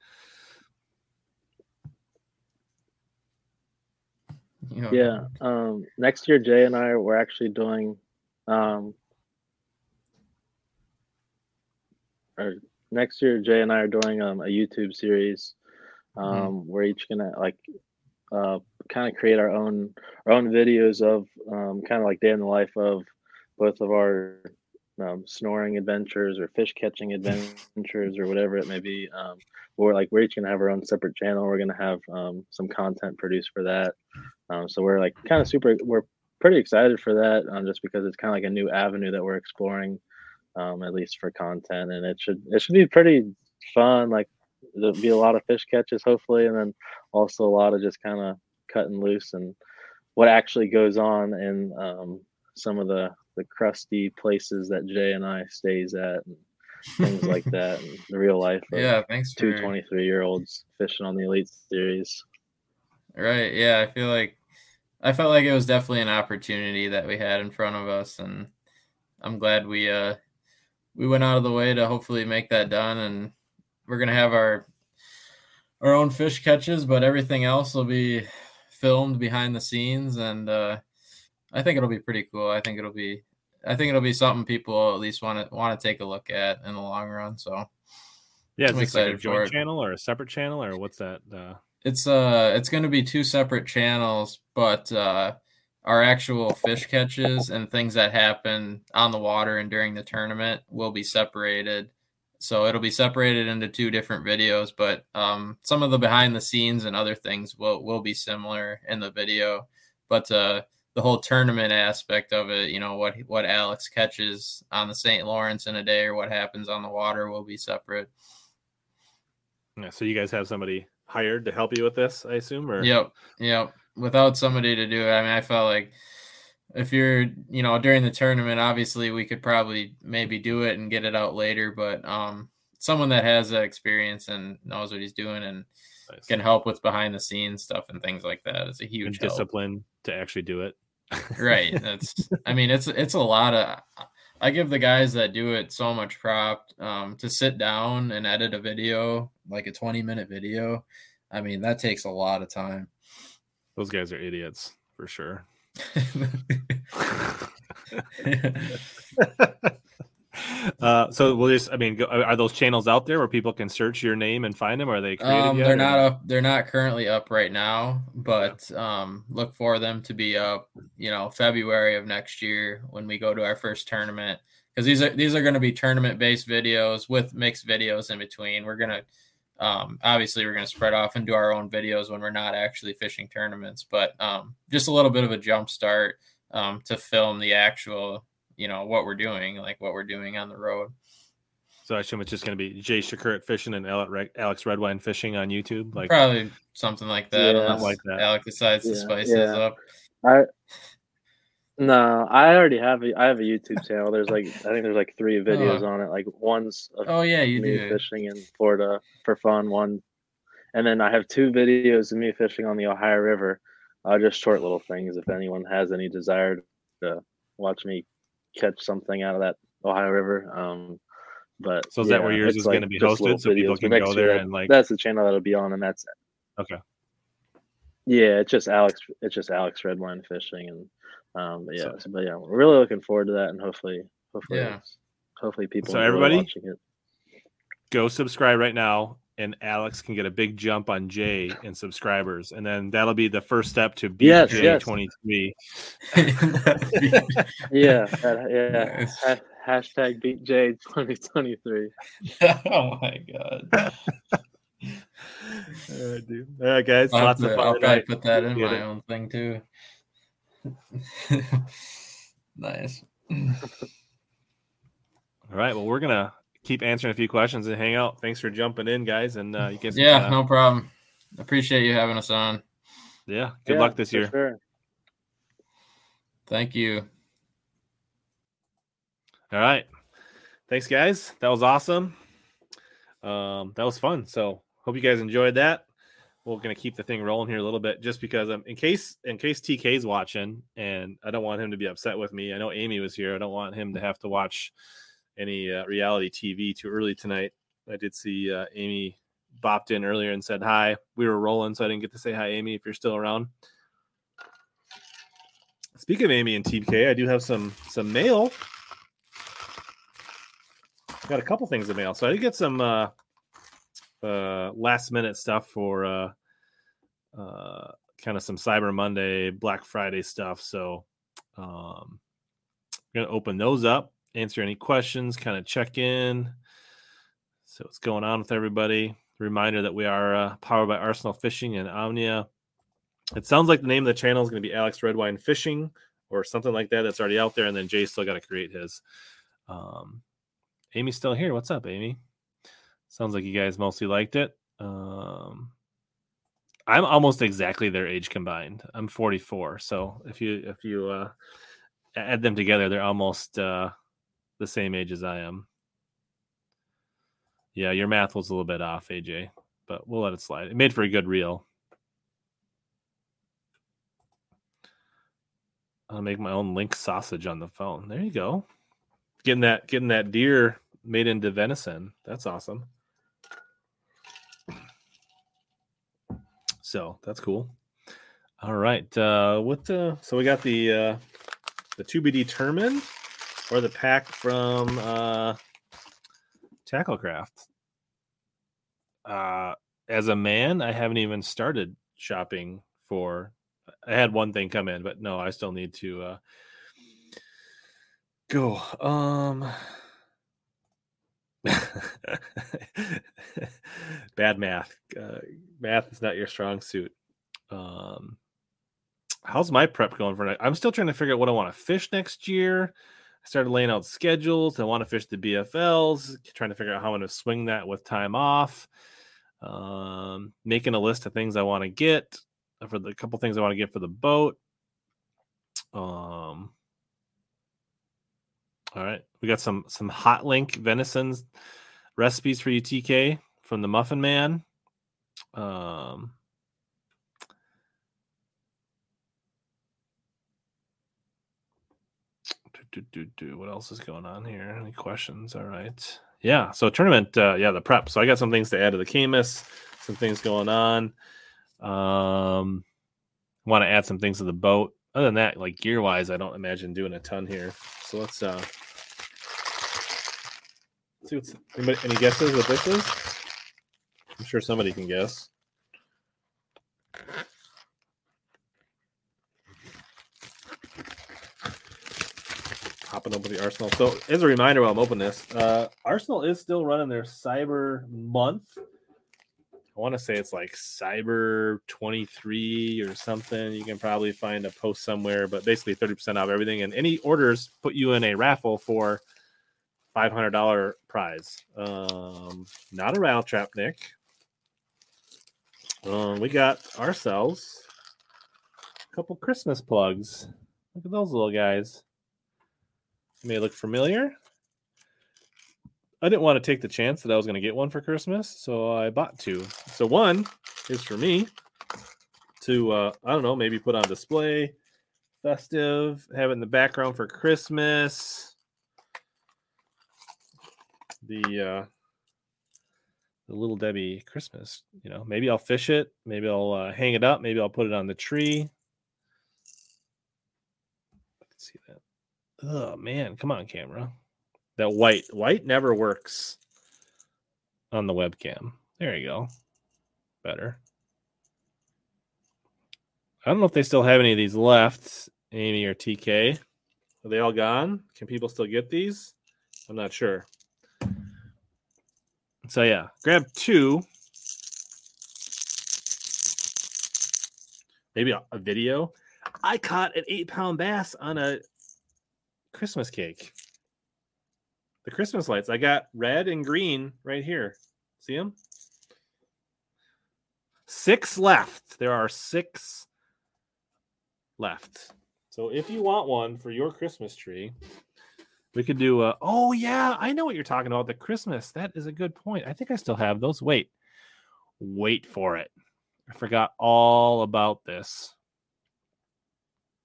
you know. yeah. Um, next year, Jay and I we're actually doing, um, or next year, Jay and I are doing um, a YouTube series. Um, mm-hmm. We're each gonna like, uh, kind of create our own our own videos of, um, kind of like day in the life of both of our um, snoring adventures or fish catching adventures or whatever it may be. Um, we're like, we're each gonna have our own separate channel. We're gonna have um, some content produced for that. Um, so we're like kind of super, we're pretty excited for that um, just because it's kind of like a new avenue that we're exploring, um, at least for content. And it should, it should be pretty fun. Like there'll be a lot of fish catches hopefully. And then also a lot of just kind of cutting loose and what actually goes on in um, some of the, the crusty places that Jay and I stays at and things like that in the real life. Yeah, thanks for two twenty-three year olds fishing on the Elite Series. Right. Yeah. I feel like I felt like it was definitely an opportunity that we had in front of us. And I'm glad we, uh, we went out of the way to hopefully make that done. And we're going to have our, our own fish catches, but everything else will be filmed behind the scenes. And, uh, I think it'll be pretty cool. I think it'll be, I think it'll be something people at least want to want to take a look at in the long run. So, yeah, is this like a joint channel or a separate channel or what's that? Uh... It's uh, it's going to be two separate channels, but uh, our actual fish catches and things that happen on the water and during the tournament will be separated. So it'll be separated into two different videos, but um, some of the behind the scenes and other things will will be similar in the video, but uh. The whole tournament aspect of it, you know, what what Alex catches on the Saint Lawrence in a day or what happens on the water will be separate. Yeah, so you guys have somebody hired to help you with this, I assume? Or Yep, yep. Without somebody to do it, I mean, I felt like if you're, you know, during the tournament, obviously we could probably maybe do it and get it out later, but um, someone that has that experience and knows what he's doing and nice. can help with behind-the-scenes stuff and things like that is a huge and discipline help. to actually do it. Right. That's, I mean, it's, it's a lot of, I give the guys that do it so much prop um, to sit down and edit a video, like a twenty minute video. I mean, that takes a lot of time. Those guys are idiots for sure. uh, so we'll just, I mean, go, are those channels out there where people can search your name and find them? Are they created um, yet? They're not up. They're not currently up right now, but um, look for them to be up, you know, February of next year when we go to our first tournament, because these are, these are going to be tournament based videos with mixed videos in between. We're going to um, obviously we're going to spread off and do our own videos when we're not actually fishing tournaments, but um, just a little bit of a jump start um, to film the actual, you know, what we're doing, like what we're doing on the road. So I assume it's just going to be Jay Przekurat fishing and Alex Redwine fishing on YouTube. Like probably something like that. Yeah, unless like that. Alex decides yeah, to spice yeah. this up. I No, I already have a, I have a YouTube channel. There's like, I think there's like three videos oh. on it. Like one's of oh yeah, you me do. fishing in Florida for fun. One, and then I have two videos of me fishing on the Ohio River. Uh, just short little things. If anyone has any desire to watch me catch something out of that Ohio River, um, but so is yeah, that where yours is like going to be hosted? So videos. people can go there that, and like that's the channel that'll be on, and that's it. Okay. Yeah, it's just Alex. It's just Alex Redwine Fishing, and um, but yeah, so, but yeah, we're really looking forward to that, and hopefully, hopefully, yeah. hopefully, people. So everybody, watching it. Go subscribe right now, and Alex can get a big jump on Jay in subscribers, and then that'll be the first step to beat yes, Jay twenty three. Yeah, that, yeah. Nice. Ha- hashtag beat Jay twenty twenty three. Oh my god. All right, dude. All right, guys. I'll Lots to, of fun. I'll probably put that in my own thing too. Nice. All right. Well, we're gonna keep answering a few questions and hang out. Thanks for jumping in, guys. And uh, you guys. Yeah, uh, no problem. Appreciate you having us on. Yeah. Good yeah, luck this year. Sure. Thank you. All right. Thanks, guys. That was awesome. Um, that was fun. So. Hope you guys enjoyed that. We're gonna keep the thing rolling here a little bit, just because um, in case in case T K's watching, and I don't want him to be upset with me. I know Amy was here. I don't want him to have to watch any uh, reality T V too early tonight. I did see uh, Amy bopped in earlier and said hi. We were rolling, so I didn't get to say hi, Amy. If you're still around. Speaking of Amy and T K, I do have some some mail. Got a couple things in mail, so I did get some. Uh, uh last minute stuff for uh uh kind of some Cyber Monday, Black Friday stuff, so um I'm gonna open those up, answer any questions, kind of check in, so what's going on with everybody. Reminder that we are uh, powered by Arsenal Fishing and Omnia. It sounds like the name of the channel is going to be Alex Redwine Fishing or something like that. That's already out there, and then Jay's still got to create his. um Amy's still here. What's up, Amy? Sounds like you guys mostly liked it. Um, I'm almost exactly their age combined. I'm forty-four, so if you if you uh, add them together, they're almost uh, the same age as I am. Yeah, your math was a little bit off, A J, but we'll let it slide. It made for a good reel. I'll make my own link sausage on the phone. There you go. Getting that getting that deer made into venison. That's awesome. So that's cool. All right. Uh, what the, so we got the uh, the to be determined, or the pack from uh, Tacklecraft. Uh, as a man, I haven't even started shopping for. I had one thing come in, but no, I still need to uh, go. Um, bad math. Uh, math is not your strong suit. Um, how's my prep going for next? I'm still trying to figure out what I want to fish next year. I started laying out schedules. I want to fish the B F Ls, trying to figure out how I'm going to swing that with time off. Um, making a list of things I want to get for the couple things I want to get for the boat. Um, all right, we got some some hot link venisons recipes for you, T K, from the Muffin Man. Um, do, do, do, do. What else is going on here? Any questions? All right, yeah. So tournament, uh, yeah, the prep. So I got some things to add to the Camus. Some things going on. Um, want to add some things to the boat. Other than that, like gear wise, I don't imagine doing a ton here. So let's uh, see what's anybody, any guesses what this is? I'm sure somebody can guess. Popping up with the Arsenal. So as a reminder while I'm opening this, uh, Arsenal is still running their Cyber Month. I want to say it's like Cyber twenty-three or something. You can probably find a post somewhere, but basically thirty percent off everything. And any orders put you in a raffle for five hundred dollars prize. Um, not a rattle trap, Nick. Um, we got ourselves a couple Christmas plugs. Look at those little guys. They may look familiar. I didn't want to take the chance that I was going to get one for Christmas, so I bought two. So one is for me to, uh, I don't know, maybe put on display, festive, have it in the background for Christmas. The, uh, the Little Debbie Christmas, you know, maybe I'll fish it. Maybe I'll uh, hang it up. Maybe I'll put it on the tree. I can see that. Oh, man. Come on, camera. That white. White never works on the webcam. There you go. Better. I don't know if they still have any of these left, Amy or T K. Are they all gone? Can people still get these? I'm not sure. So, yeah, grab two. Maybe a, a video. I caught an eight-pound bass on a Christmas cake. The Christmas lights. I got red and green right here. See them? Six left. There are six left. So if you want one for your Christmas tree... We could do, a, oh, yeah, I know what you're talking about, the Christmas. That is a good point. I think I still have those. Wait, wait for it. I forgot all about this.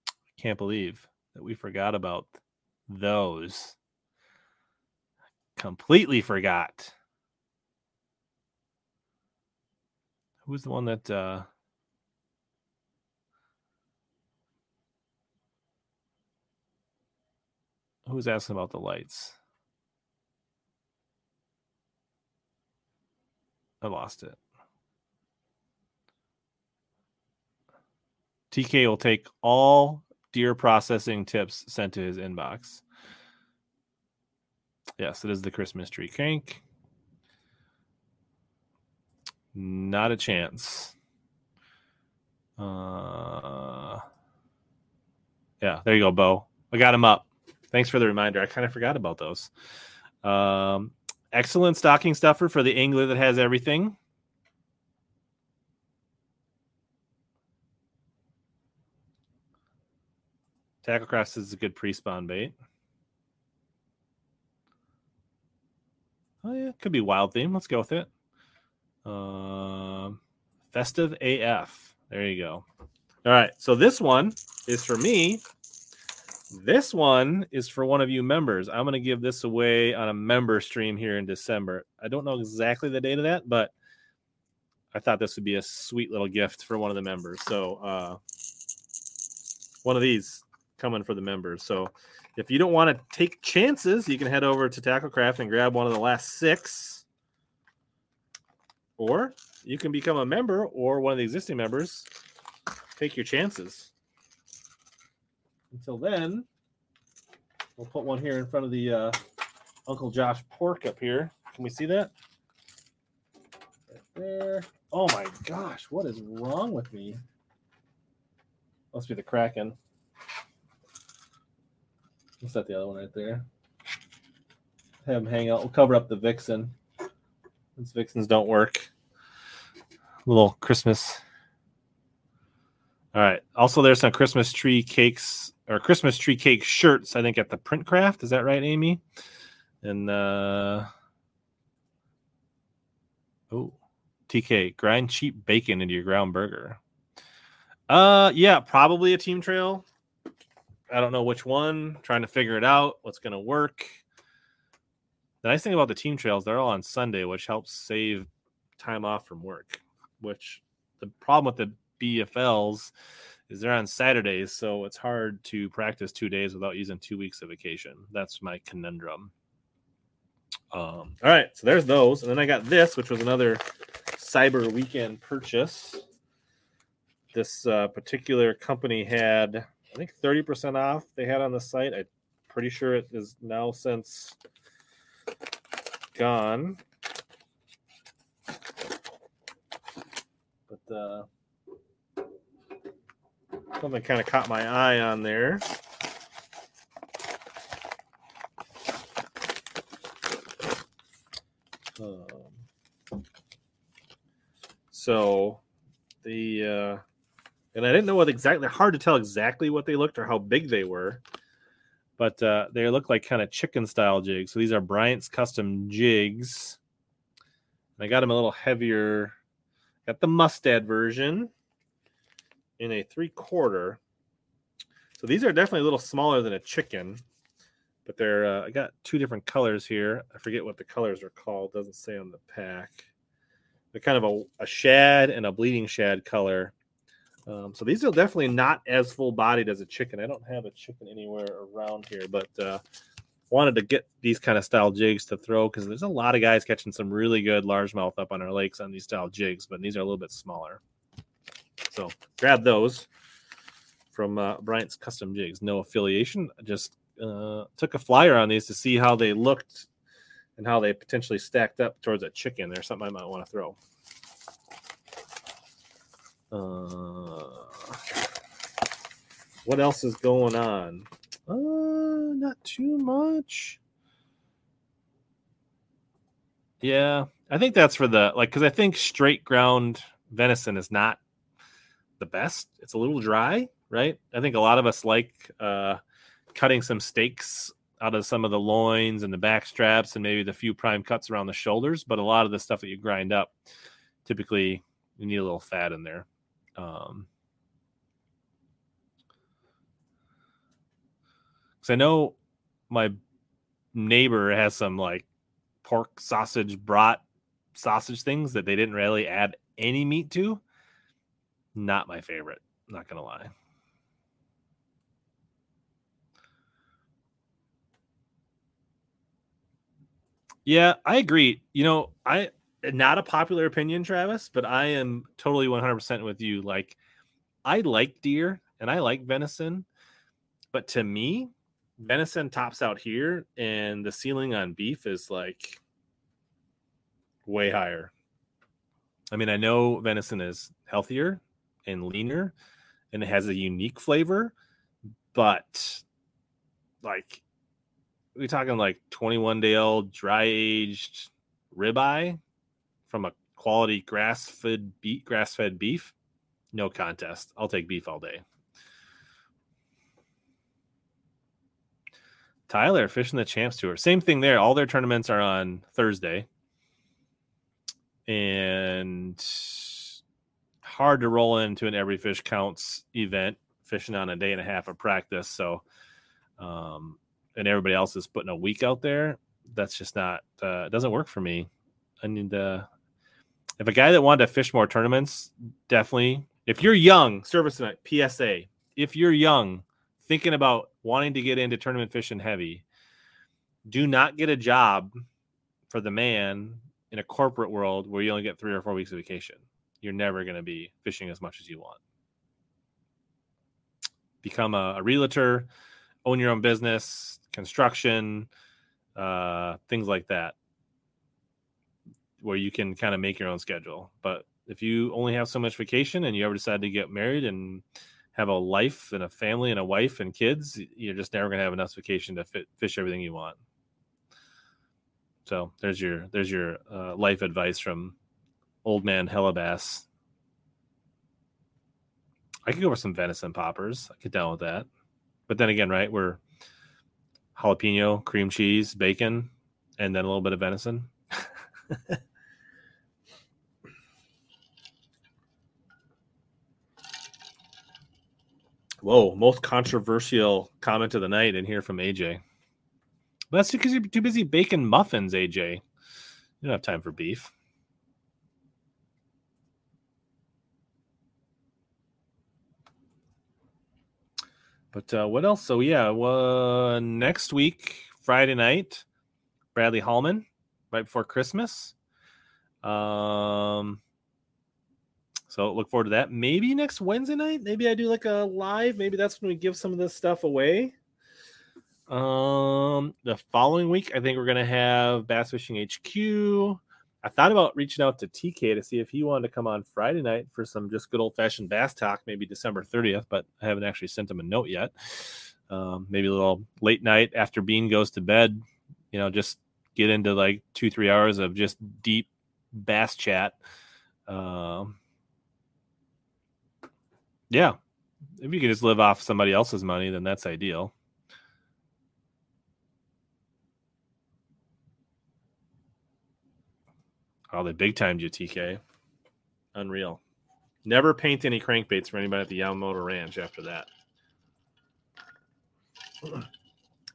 I can't believe that we forgot about those. Completely forgot. Who was the one that... Uh... Who's asking about the lights? I lost it. T K will take all deer processing tips sent to his inbox. Yes, it is the Christmas tree crank. Not a chance. Uh, yeah, there you go, Bo. I got him up. Thanks for the reminder. I kind of forgot about those. Um, excellent stocking stuffer for the angler that has everything. Tacklecross is a good pre-spawn bait. Oh, yeah. Could be wild theme. Let's go with it. Uh, festive A F. There you go. All right. So this one is for me. This one is for one of you members. I'm going to give this away on a member stream here in December. I don't know exactly the date of that, but I thought this would be a sweet little gift for one of the members. So uh, one of these coming for the members. So if you don't want to take chances, you can head over to Tacklecraft and grab one of the last six. Or you can become a member or one of the existing members. Take your chances. Until then, we'll put one here in front of the uh, Uncle Josh pork up here. Can we see that? Right there. Oh, my gosh. What is wrong with me? Must be the Kraken. Let's set the other one right there. Have him hang out. We'll cover up the Vixen. Since Vixens don't work. A little Christmas. All right. Also, there's some Christmas tree cakes. Or Christmas tree cake shirts, I think, at the Print Craft. Is that right, Amy? And, uh, oh, T K, grind cheap bacon into your ground burger. Uh, yeah, probably a team trail. I don't know which one. Trying to figure it out, what's going to work. The nice thing about the team trails, they're all on Sunday, which helps save time off from work, which the problem with the B F Ls is they're on Saturdays, so it's hard to practice two days without using two weeks of vacation. That's my conundrum. Um, all right, so there's those. And then I got this, which was another Cyber Weekend purchase. This uh, particular company had, I think, thirty percent off they had on the site. I'm pretty sure it is now since gone. But... Uh, Something kind of caught my eye on there. Um, so the uh, and I didn't know what exactly, hard to tell exactly what they looked or how big they were, but uh, they look like kind of chicken style jigs. So these are Bryant's Custom Jigs. And I got them a little heavier. Got the Mustad version in a three quarter. So these are definitely a little smaller than a chicken, but they're, uh, I got two different colors here. I forget what the colors are called. Doesn't say on the pack. They're kind of a, a shad and a bleeding shad color. Um, so these are definitely not as full-bodied as a chicken. I don't have a chicken anywhere around here, but uh, wanted to get these kind of style jigs to throw because there's a lot of guys catching some really good largemouth up on our lakes on these style jigs, but these are a little bit smaller. So grab those from uh, Bryant's Custom Jigs. No affiliation. I just uh, took a flyer on these to see how they looked and how they potentially stacked up towards a chicken. There's something I might want to throw. Uh, what else is going on? Uh, not too much. Yeah, I think that's for the, like, because I think straight ground venison is not the best. It's a little dry, right? I think a lot of us like uh, cutting some steaks out of some of the loins and the back straps and maybe the few prime cuts around the shoulders, but a lot of the stuff that you grind up, typically you need a little fat in there. Um, cause I know my neighbor has some like pork sausage brat sausage things that they didn't really add any meat to. Not my favorite. Not going to lie. Yeah, I agree. You know, I, not a popular opinion, Travis, but I am totally one hundred percent with you. Like, I like deer and I like venison, but to me, venison tops out here, and the ceiling on beef is like way higher. I mean, I know venison is healthier and leaner and it has a unique flavor, but like, we're talking like twenty-one day old dry aged ribeye from a quality grass-fed beef, grass-fed beef, no contest. I'll take beef all day. Tyler, fishing the Champs Tour. Same thing there. All their tournaments are on Thursday. And hard to roll into an Every Fish Counts event, fishing on a day and a half of practice. So, um, and everybody else is putting a week out there. That's just not, uh, it doesn't work for me. I need to... If a guy that wanted to fish more tournaments, definitely. If you're young, service tonight, P S A. If you're young, thinking about wanting to get into tournament fishing heavy, do not get a job for the man in a corporate world where you only get three or four weeks of vacation. You're never going to be fishing as much as you want. Become a, a realtor, own your own business, construction, uh, things like that, where you can kind of make your own schedule. But if you only have so much vacation and you ever decide to get married and have a life and a family and a wife and kids, you're just never going to have enough vacation to fit, fish everything you want. So there's your, there's your uh, life advice from old man Hellabass. I could go for some venison poppers. I could down with that. But then again, right, we're jalapeno, cream cheese, bacon, and then a little bit of venison. Whoa, most controversial comment of the night in here from A J. Well, that's because you're too busy baking muffins, A J. You don't have time for beef. But uh, what else? So, yeah, well, next week, Friday night, Bradley Hallman, right before Christmas. Um, so look forward to that. Maybe next Wednesday night, maybe I do like a live. Maybe that's when we give some of this stuff away. Um, the following week, I think we're going to have Bass Fishing H Q. I thought about reaching out to T K to see if he wanted to come on Friday night for some just good old-fashioned bass talk, maybe December thirtieth, but I haven't actually sent him a note yet. Um, maybe a little late night after Bean goes to bed, you know, just get into like two, three hours of just deep bass chat. Um, Yeah. If you can just live off somebody else's money, then that's ideal. Oh, they big timed you, T K. Unreal. Never paint any crankbaits for anybody at the Yamamoto Ranch after that.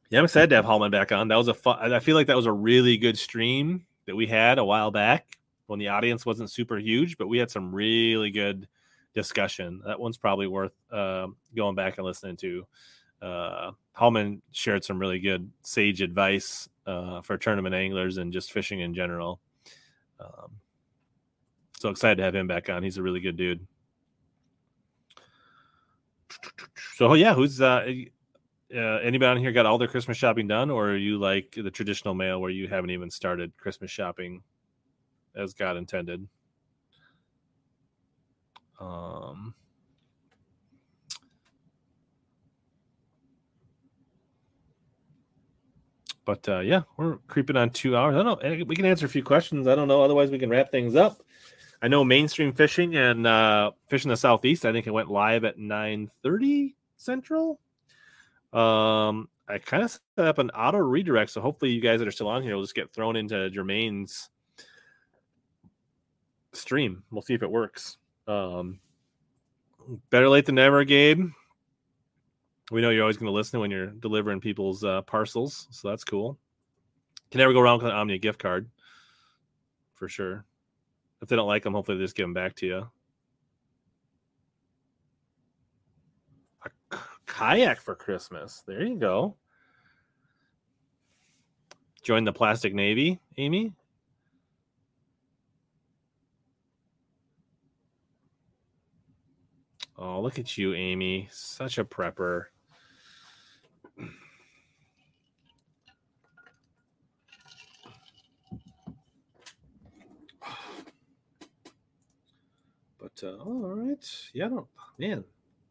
Yeah, I'm excited to have Hallman back on. That was a fun, I feel like that was a really good stream that we had a while back when the audience wasn't super huge, but we had some really good discussion. That one's probably worth uh, going back and listening to. Uh, Hallman shared some really good sage advice uh, for tournament anglers and just fishing in general. Um, so excited to have him back on. He's a really good dude. So yeah, who's uh, uh, anybody on here got all their Christmas shopping done, or are you like the traditional mail where you haven't even started Christmas shopping as God intended? Um, But, uh, yeah, we're creeping on two hours. I don't know. We can answer a few questions. I don't know. Otherwise, we can wrap things up. I know mainstream fishing and uh, fishing the Southeast, I think it went live at nine thirty Central. Um, I kind of set up an auto redirect, so hopefully you guys that are still on here will just get thrown into Jermaine's stream. We'll see if it works. Um, better late than never, Gabe. We know you're always going to listen when you're delivering people's uh, parcels, so that's cool. Can never go wrong with an Omnia gift card, for sure. If they don't like them, hopefully they just give them back to you. A k- kayak for Christmas. There you go. Join the Plastic Navy, Amy. Oh, look at you, Amy. Such a prepper. But, uh, all right. Yeah, I don't, man.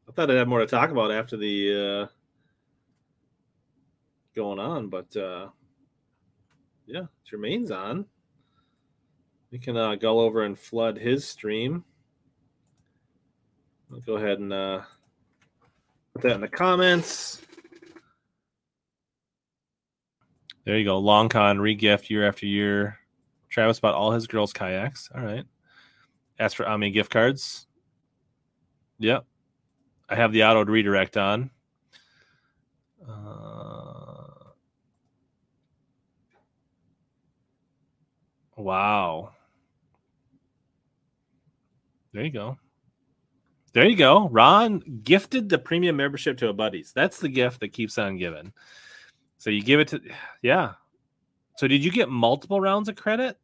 I thought I'd have more to talk about after the uh, going on, but uh, yeah, Jermaine's on. We can uh, go over and flood his stream. I'll go ahead and uh, put that in the comments. There you go. Long Con, re-gift year after year. Travis bought all his girls' kayaks. All right. Asked for Omni gift cards. Yep. I have the auto redirect on. Uh, wow. There you go. There you go. Ron gifted the premium membership to a buddy's. That's the gift that keeps on giving. So you give it to, yeah. So did you get multiple rounds of credit?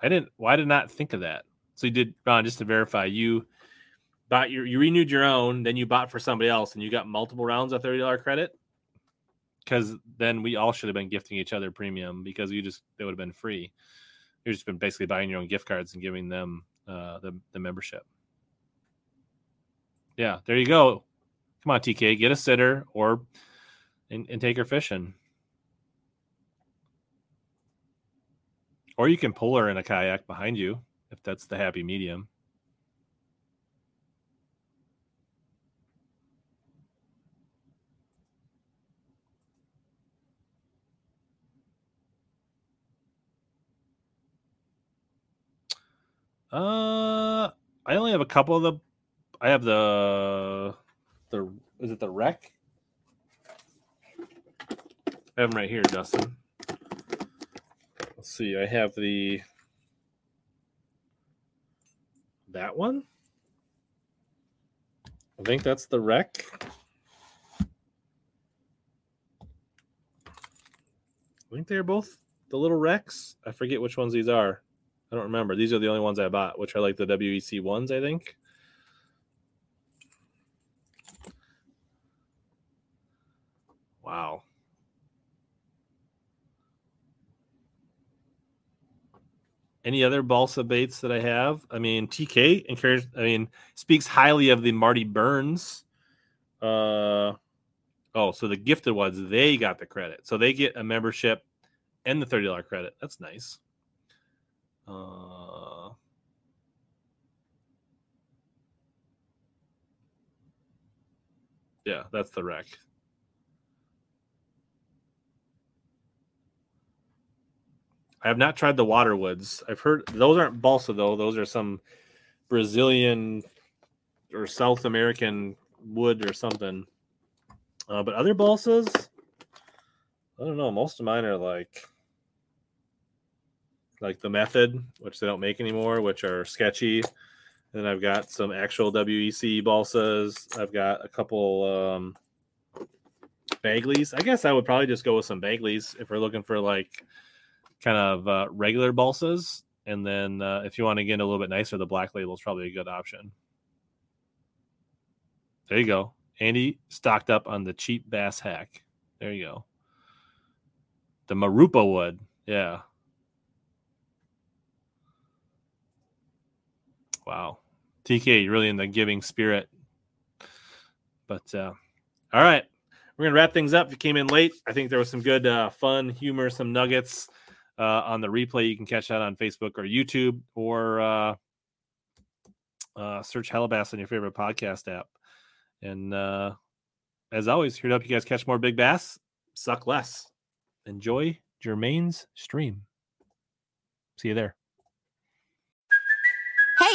I didn't, why did not think of that? So you did, Ron, just to verify, you bought your, you renewed your own, then you bought for somebody else and you got multiple rounds of thirty dollars credit? Because then we all should have been gifting each other premium because you just, they would have been free. You've just been basically buying your own gift cards and giving them uh, the, the membership. Yeah, there you go. Come on, T K, get a sitter or and, and take her fishing. Or you can pull her in a kayak behind you if that's the happy medium. Uh, I only have a couple of the, I have the, the, is it the wreck? I have them right here, Dustin. Let's see. I have the, that one. I think that's the wreck. I think they're both the little wrecks. I forget which ones these are. I don't remember. These are the only ones I bought, which are like the W E C ones, I think. Wow. Any other balsa baits that I have? I mean, T K encouraged, I mean, speaks highly of the Marty Burns. Uh, oh, so the gifted ones, they got the credit. So they get a membership and the thirty dollars credit. That's nice. Uh, Yeah, that's the wreck. I have not tried the Waterwoods. I've heard those aren't balsa, though. Those are some Brazilian or South American wood or something. Uh, but other balsas, I don't know. Most of mine are like like the Method, which they don't make anymore, which are sketchy. And then I've got some actual W E C balsas. I've got a couple um, Bagleys. I guess I would probably just go with some Bagleys if we're looking for like kind of uh, regular balsas. And then uh, if you want to get a little bit nicer, the Black Label is probably a good option. There you go. Andy stocked up on the cheap bass hack. There you go. The Marupa wood. Yeah. Wow. T K, you're really in the giving spirit. But, uh, all right. We're going to wrap things up. If you came in late, I think there was some good uh, fun, humor, some nuggets uh, on the replay. You can catch that on Facebook or YouTube or uh, uh, search Hellabass on your favorite podcast app. And uh, as always, here to help you guys catch more big bass, suck less. Enjoy Jermaine's stream. See you there. Hey,